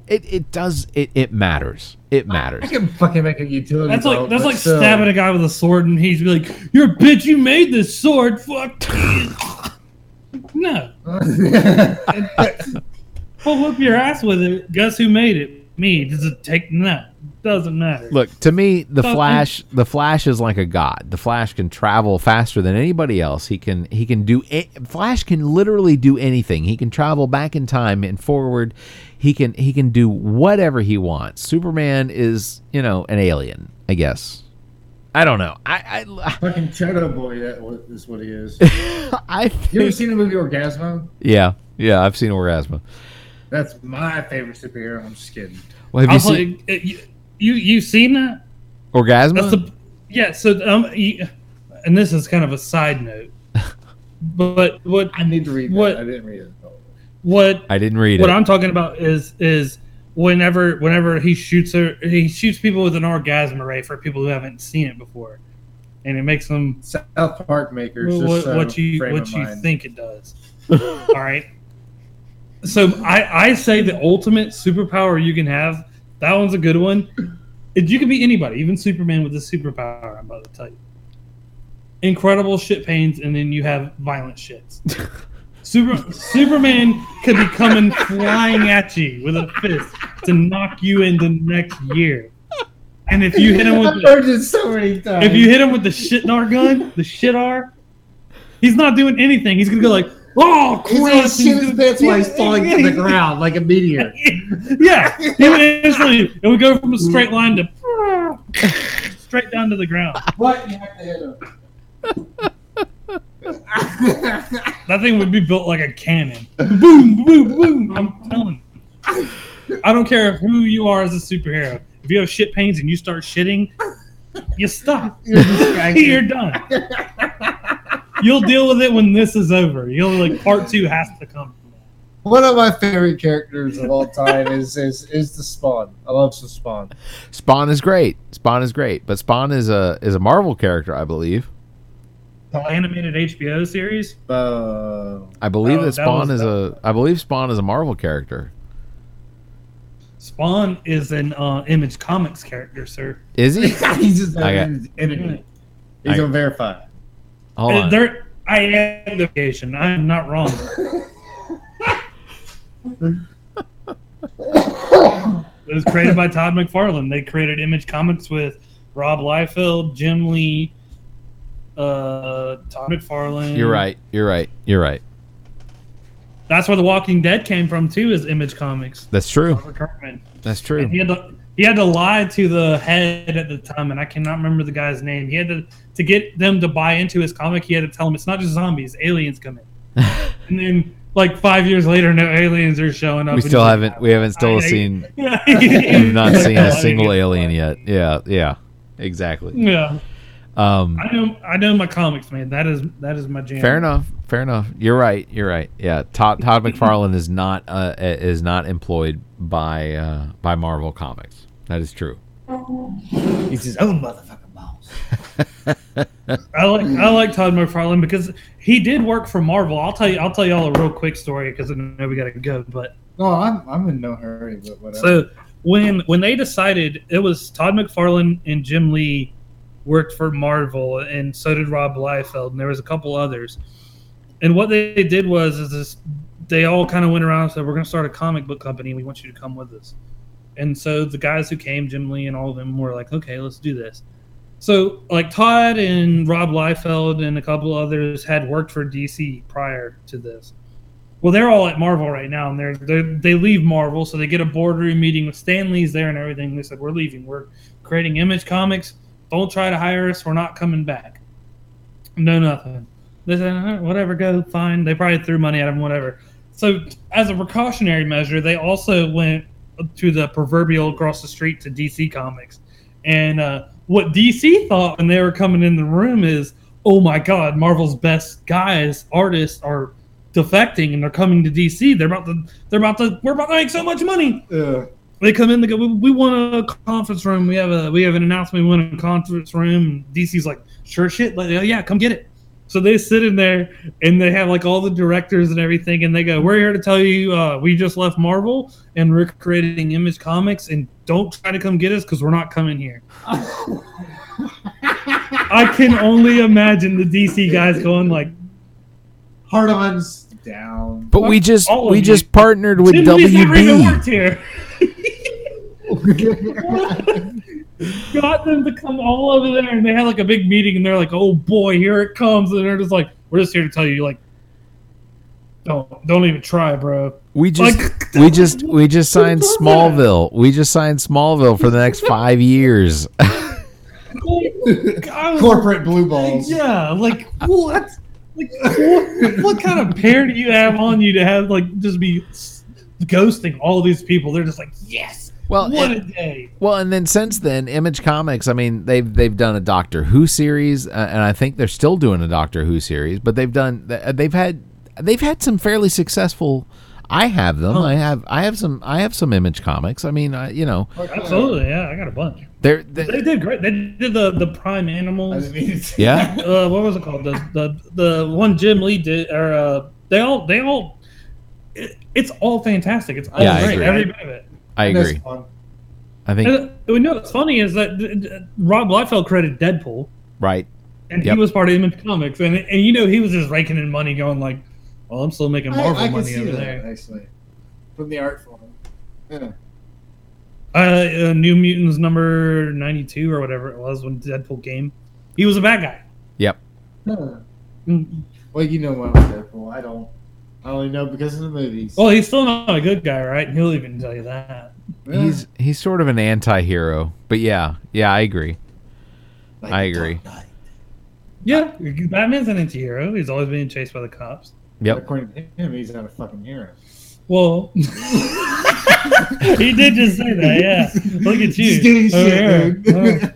it, it does it, it matters. It matters. I can fucking make a utility that's belt. Like, that's like so. stabbing a guy with a sword and he's like, "You're a bitch, you made this sword, fuck." No. Well, whoop your ass with it. Guess who made it? Me. Does it take? No. Doesn't matter. Look, to me, the Doesn't Flash, the Flash is like a god. The Flash can travel faster than anybody else. He can, he can do. It, Flash can literally do anything. He can travel back in time and forward. He can, he can do whatever he wants. Superman is, you know, an alien, I guess. I don't know. I, I fucking Chud boy. That is what he is. I. Think, you ever seen the movie Orgasmo? Yeah, yeah, I've seen Orgasmo. That's my favorite superhero. I'm just kidding. Well, have I'll you play, seen? You you seen that Orgasmo? That's the, yeah. So um, you, and this is kind of a side note, but what I need to read. What that. I didn't read it. What I didn't read. What it. I'm talking about is is. Whenever, whenever he shoots her, he shoots people with an orgasm array. For people who haven't seen it before, and it makes them South Park makers. Well, what, so what you what you mind. think it does? All right. So I, I say the ultimate superpower you can have. That one's a good one. It, you can be anybody, even Superman with a superpower. I'm about to tell you. Incredible shit pains, and then you have violent shits. Super, Superman could be coming flying at you with a fist to knock you into next year, and if you hit him with the, I've heard it so many times. If you hit him with the shitnar gun, the shitnar, he's not doing anything. He's gonna go like, "Oh, crap!" He's gonna pants while he's falling to the ground like a meteor. Yeah, he would instantly, it would go from a straight line to straight down to the ground. What you have to hit him. That thing would be built like a cannon. Boom, boom, boom. I'm telling you. I don't care who you are as a superhero. If you have shit pains and you start shitting, You stop. You're, You're done. You'll deal with it when this is over. You'll like part two has to come. One of my favorite characters of all time is, is is the Spawn. I love the Spawn. Spawn is great. Spawn is great, but Spawn is a is a Marvel character, I believe. The animated H B O series. Uh, I believe oh, that Spawn that is the... a. I believe Spawn is a Marvel character. Spawn is an uh, Image Comics character, sir. Is he? He's just an enemy. He's gonna verify. Hold on. There, I am the vacation. I am not wrong. It was created by Todd McFarlane. They created Image Comics with Rob Liefeld, Jim Lee, uh, Todd McFarlane. You're right. You're right. You're right. That's where The Walking Dead came from too. Is Image Comics? That's true. That's true. And he had to he had to lie to the head at the time, and I cannot remember the guy's name. He had to to get them to buy into his comic. He had to tell them it's not just zombies, aliens come in, and then. Like five years later, no aliens are showing up. We still haven't. Like, we haven't still seen. We've not seen a single alien yet. Yeah, yeah, exactly. Yeah. Um, I know. I know my comics, man. That is that is my jam. Fair enough. Fair enough. You're right. You're right. Yeah. Todd Todd McFarlane is not uh, is not employed by uh, by Marvel Comics. That is true. He's his own motherfucking boss. I like I like Todd McFarlane because he did work for Marvel. I'll tell you I'll tell y'all a real quick story because I know we gotta go. But no, oh, I'm I'm in no hurry. But whatever. So when when they decided it was Todd McFarlane and Jim Lee worked for Marvel, and so did Rob Liefeld, and there was a couple others. And what they did was is this, they all kind of went around and said, "We're gonna start a comic book company. We want you to come with us." And so the guys who came, Jim Lee and all of them, were like, "Okay, let's do this." So, like, Todd and Rob Liefeld and a couple others had worked for D C prior to this. Well, they're all at Marvel right now, and they're, they're they leave Marvel, so they get a boardroom meeting with Stan Lee's there and everything. They said, "We're leaving. We're creating Image Comics. Don't try to hire us. We're not coming back. No, nothing." They said, "Whatever, go, fine." They probably threw money at them, whatever. So, as a precautionary measure, they also went to the proverbial across the street to D C Comics. And, uh, what D C thought when they were coming in the room is, "Oh my God, Marvel's best guys, artists are defecting and they're coming to D C. They're about to, they're about to, we're about to make so much money." Yeah. They come in, they go, we, "We want a conference room. We have a, we have an announcement. We want a conference room." And D C's like, "Sure shit, like, yeah, come get it." So they sit in there and they have like all the directors and everything, and they go, "We're here to tell you, uh, we just left Marvel and we're creating Image Comics, and don't try to come get us because we're not coming here." I can only imagine the D C guys going like, "Hard ons down." But we just we you. just partnered with W B. Got them to come all over there, and they had like a big meeting, and they're like, "Oh boy, here it comes," and they're just like, "We're just here to tell you, like, don't don't even try, bro. We just like, we just we just signed Smallville. We just signed Smallville for the next five years. was, Corporate blue balls. Yeah, like what? Like what, what kind of pair do you have on you to have like just be ghosting all these people? They're just like, yes. Well, what and, a day. Well, and then since then, Image Comics, I mean, they've they've done a Doctor Who series, uh, and I think they're still doing a Doctor Who series, but they've done they've had they've had some fairly successful I have them. Huh. I have I have some I have some Image Comics. I mean, I, you know. Absolutely. Yeah, I got a bunch. They're, they're, they did great. They did the, the Prime Animals. I mean, yeah. Uh, what was it called? The the the one Jim Lee did or uh, they all they all it, it's all fantastic. It's all yeah, great. Every bit of it. I agree. I think. And, you know what's funny is that uh, Rob Liefeld created Deadpool, right? And yep. He was part of Image Comics, and and you know he was just raking in money, going like, "Well, I'm still making Marvel I, I money over that, there." Actually, from the art form. Yeah. Uh, uh, New Mutants number ninety-two or whatever it was when Deadpool came, he was a bad guy. Yep. No. Mm-hmm. Well, you know what, Deadpool, I don't. I only know because of the movies. Well, he's still not a good guy, right? He'll even tell you that. Yeah. He's he's sort of an anti-hero. But yeah, yeah, I agree. Like I agree. Yeah, Batman's an anti-hero. He's always been chased by the cops. Yep. But according to him, he's not a fucking hero. Well, he did just say that, yeah. Look at you. Just getting shit, dude.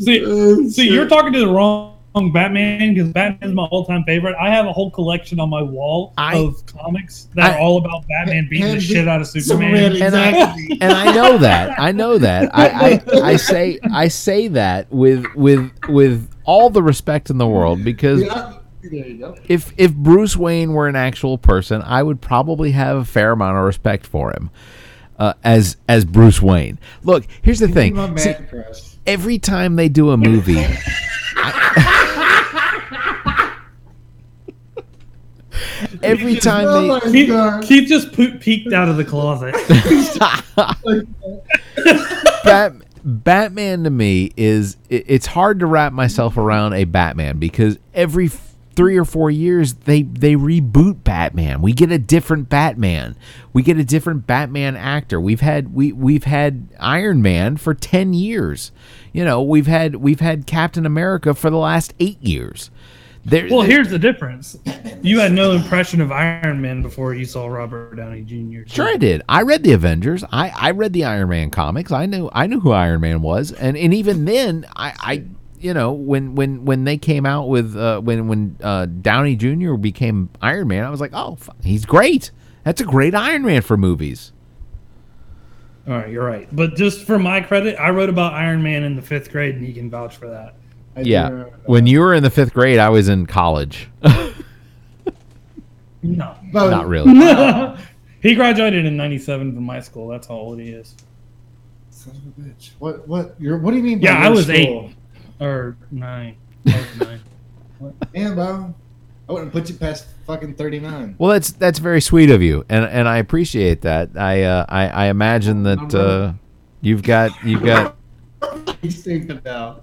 see, see, you're talking to the wrong Batman, because Batman is my all-time favorite. I have a whole collection on my wall I, of comics that I, are all about Batman beating the shit out of Superman. Superman exactly. and, I, and I know that. I know that. I, I, I say I say that with with with all the respect in the world, because yeah. there you go. if if Bruce Wayne were an actual person, I would probably have a fair amount of respect for him uh, as as Bruce Wayne. Look, here's the thing. See, every time they do a movie. Every just, time oh they Keith, Keith just po- peeked out of the closet. Bat, Batman to me is it, it's hard to wrap myself around a Batman, because every f- three or four years they they reboot Batman. We get a different Batman. We get a different Batman actor. We've had we we've had Iron Man for ten years. You know, we've had we've had Captain America for the last eight years. There, well, there, here's the difference. You had no impression of Iron Man before you saw Robert Downey Junior Too. Sure, I did. I read The Avengers. I, I read the Iron Man comics. I knew I knew who Iron Man was, and, and even then, I, I you know when, when, when they came out with uh, when when uh, Downey Junior became Iron Man, I was like, oh, he's great. That's a great Iron Man for movies. All right, you're right. But just for my credit, I wrote about Iron Man in the fifth grade, and you can vouch for that. I yeah, do, uh, when you were in the fifth grade, I was in college. No, not really. No. He graduated in ninety-seven from my school. That's how old he is. Son of a bitch! What? What? You're, what do you mean? By yeah, I was school? eight or nine. I was nine. What? Damn, bro. I wouldn't put you past fucking thirty-nine. Well, that's that's very sweet of you, and and I appreciate that. I uh, I, I imagine that uh, you've got you've got. He's thinking now.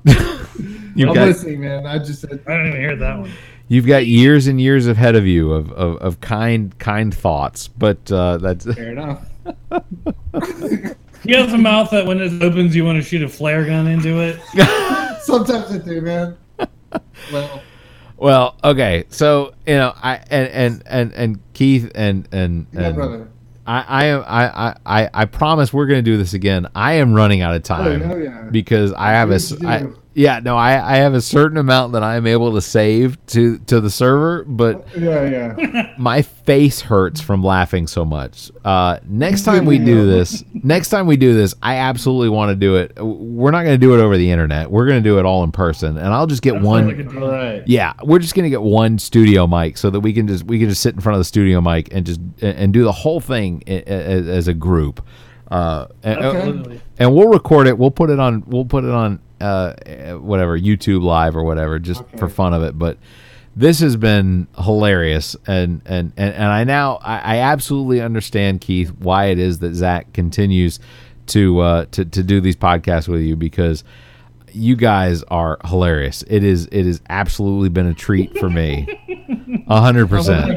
You've I'm got, listening, man. I just said, I don't even hear that one. You've got years and years ahead of you of, of, of kind kind thoughts, but uh, that's fair enough. He has a mouth that when it opens, you want to shoot a flare gun into it. Sometimes I do, man. Well, well, okay. So you know, I and and and, and Keith and and, and yeah, brother. I I I I promise we're going to do this again. I am running out of time oh, yeah. because I have a I, yeah no I, I have a certain amount that I am able to save to, to the server, but yeah yeah my face hurts from laughing so much. Uh, next time we do this, next time we do this, I absolutely want to do it. We're not going to do it over the internet. We're going to do it all in person, and I'll just get That's one. Right. Yeah, we're just going to get one studio mic so that we can just we can just sit in front of the studio mic and just and do the whole thing. As a group, uh, okay. and we'll record it. We'll put it on. We'll put it on uh, whatever YouTube Live or whatever, just okay. for fun of it. But this has been hilarious, and and, and, and I now I, I absolutely understand, Keith, why it is that Zach continues to uh, to to do these podcasts with you, because you guys are hilarious. It is it has absolutely been a treat for me. A hundred percent.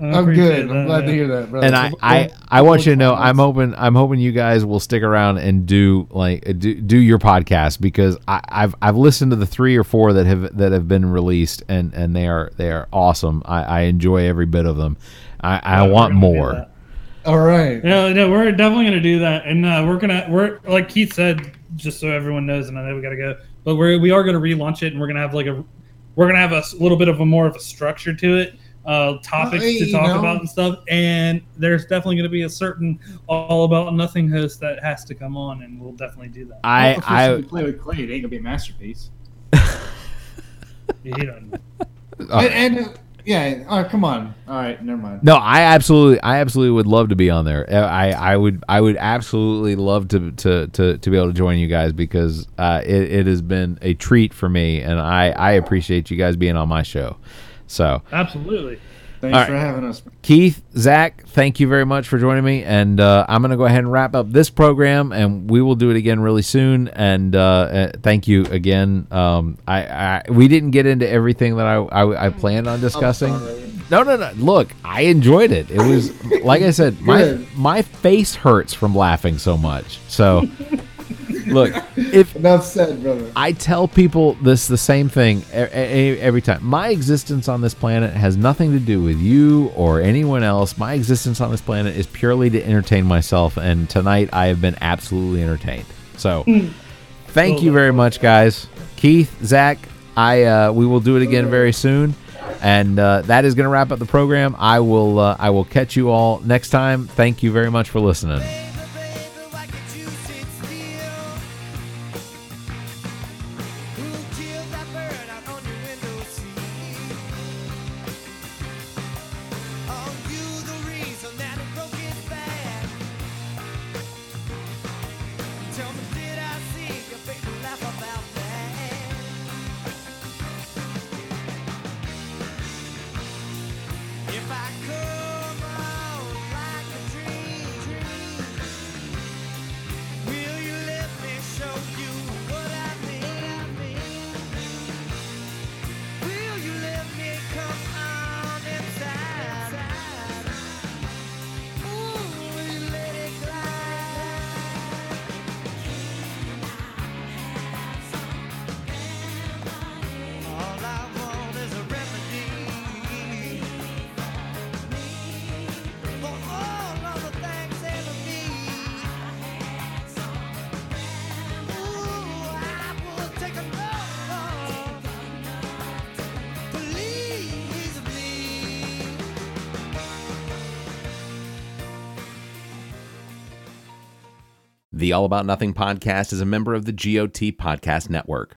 I'm good. That, I'm glad yeah. to hear that, brother. And I, I, I want you to know, I'm hoping, I'm hoping you guys will stick around and do like do, do your podcast, because I, I've I've listened to the three or four that have that have been released, and, and they are they are awesome. I, I enjoy every bit of them. I, I yeah, want more. All right. Yeah, no, we're definitely gonna do that, and uh, we're gonna we're like Keith said, just so everyone knows, and I know we gotta go, but we're we are gonna relaunch it, and we're gonna have like a. We're gonna have a little bit of a more of a structure to it, uh, topics well, hey, to talk know. about and stuff. And there's definitely gonna be a certain all about nothing host that has to come on, and we'll definitely do that. I well, I we play with Clay. It ain't gonna be a masterpiece. He doesn't. And, and yeah, oh, come on. All right, never mind. No, I absolutely, I absolutely would love to be on there. I, I would, I would absolutely love to to, to, to be able to join you guys, because uh, it, it has been a treat for me, and I, I appreciate you guys being on my show. So absolutely, thanks all for right. having us, Keith, Zach. Thank you very much for joining me, and uh, I'm going to go ahead and wrap up this program, and we will do it again really soon. And uh, uh, thank you again. Um, I, I we didn't get into everything that I I, I planned on discussing. No, no, no. Look, I enjoyed it. It was, like I said, my my face hurts from laughing so much. So, look, if enough said, brother. I tell people this the same thing every time. My existence on this planet has nothing to do with you or anyone else. My existence on this planet is purely to entertain myself, and tonight I have been absolutely entertained. So, Thank you very much, guys. Keith, Zach, I uh, we will do it again very soon. And uh, that is going to wrap up the program. I will uh, I will catch you all next time. Thank you very much for listening. The All About Nothing podcast is a member of the G O T Podcast Network.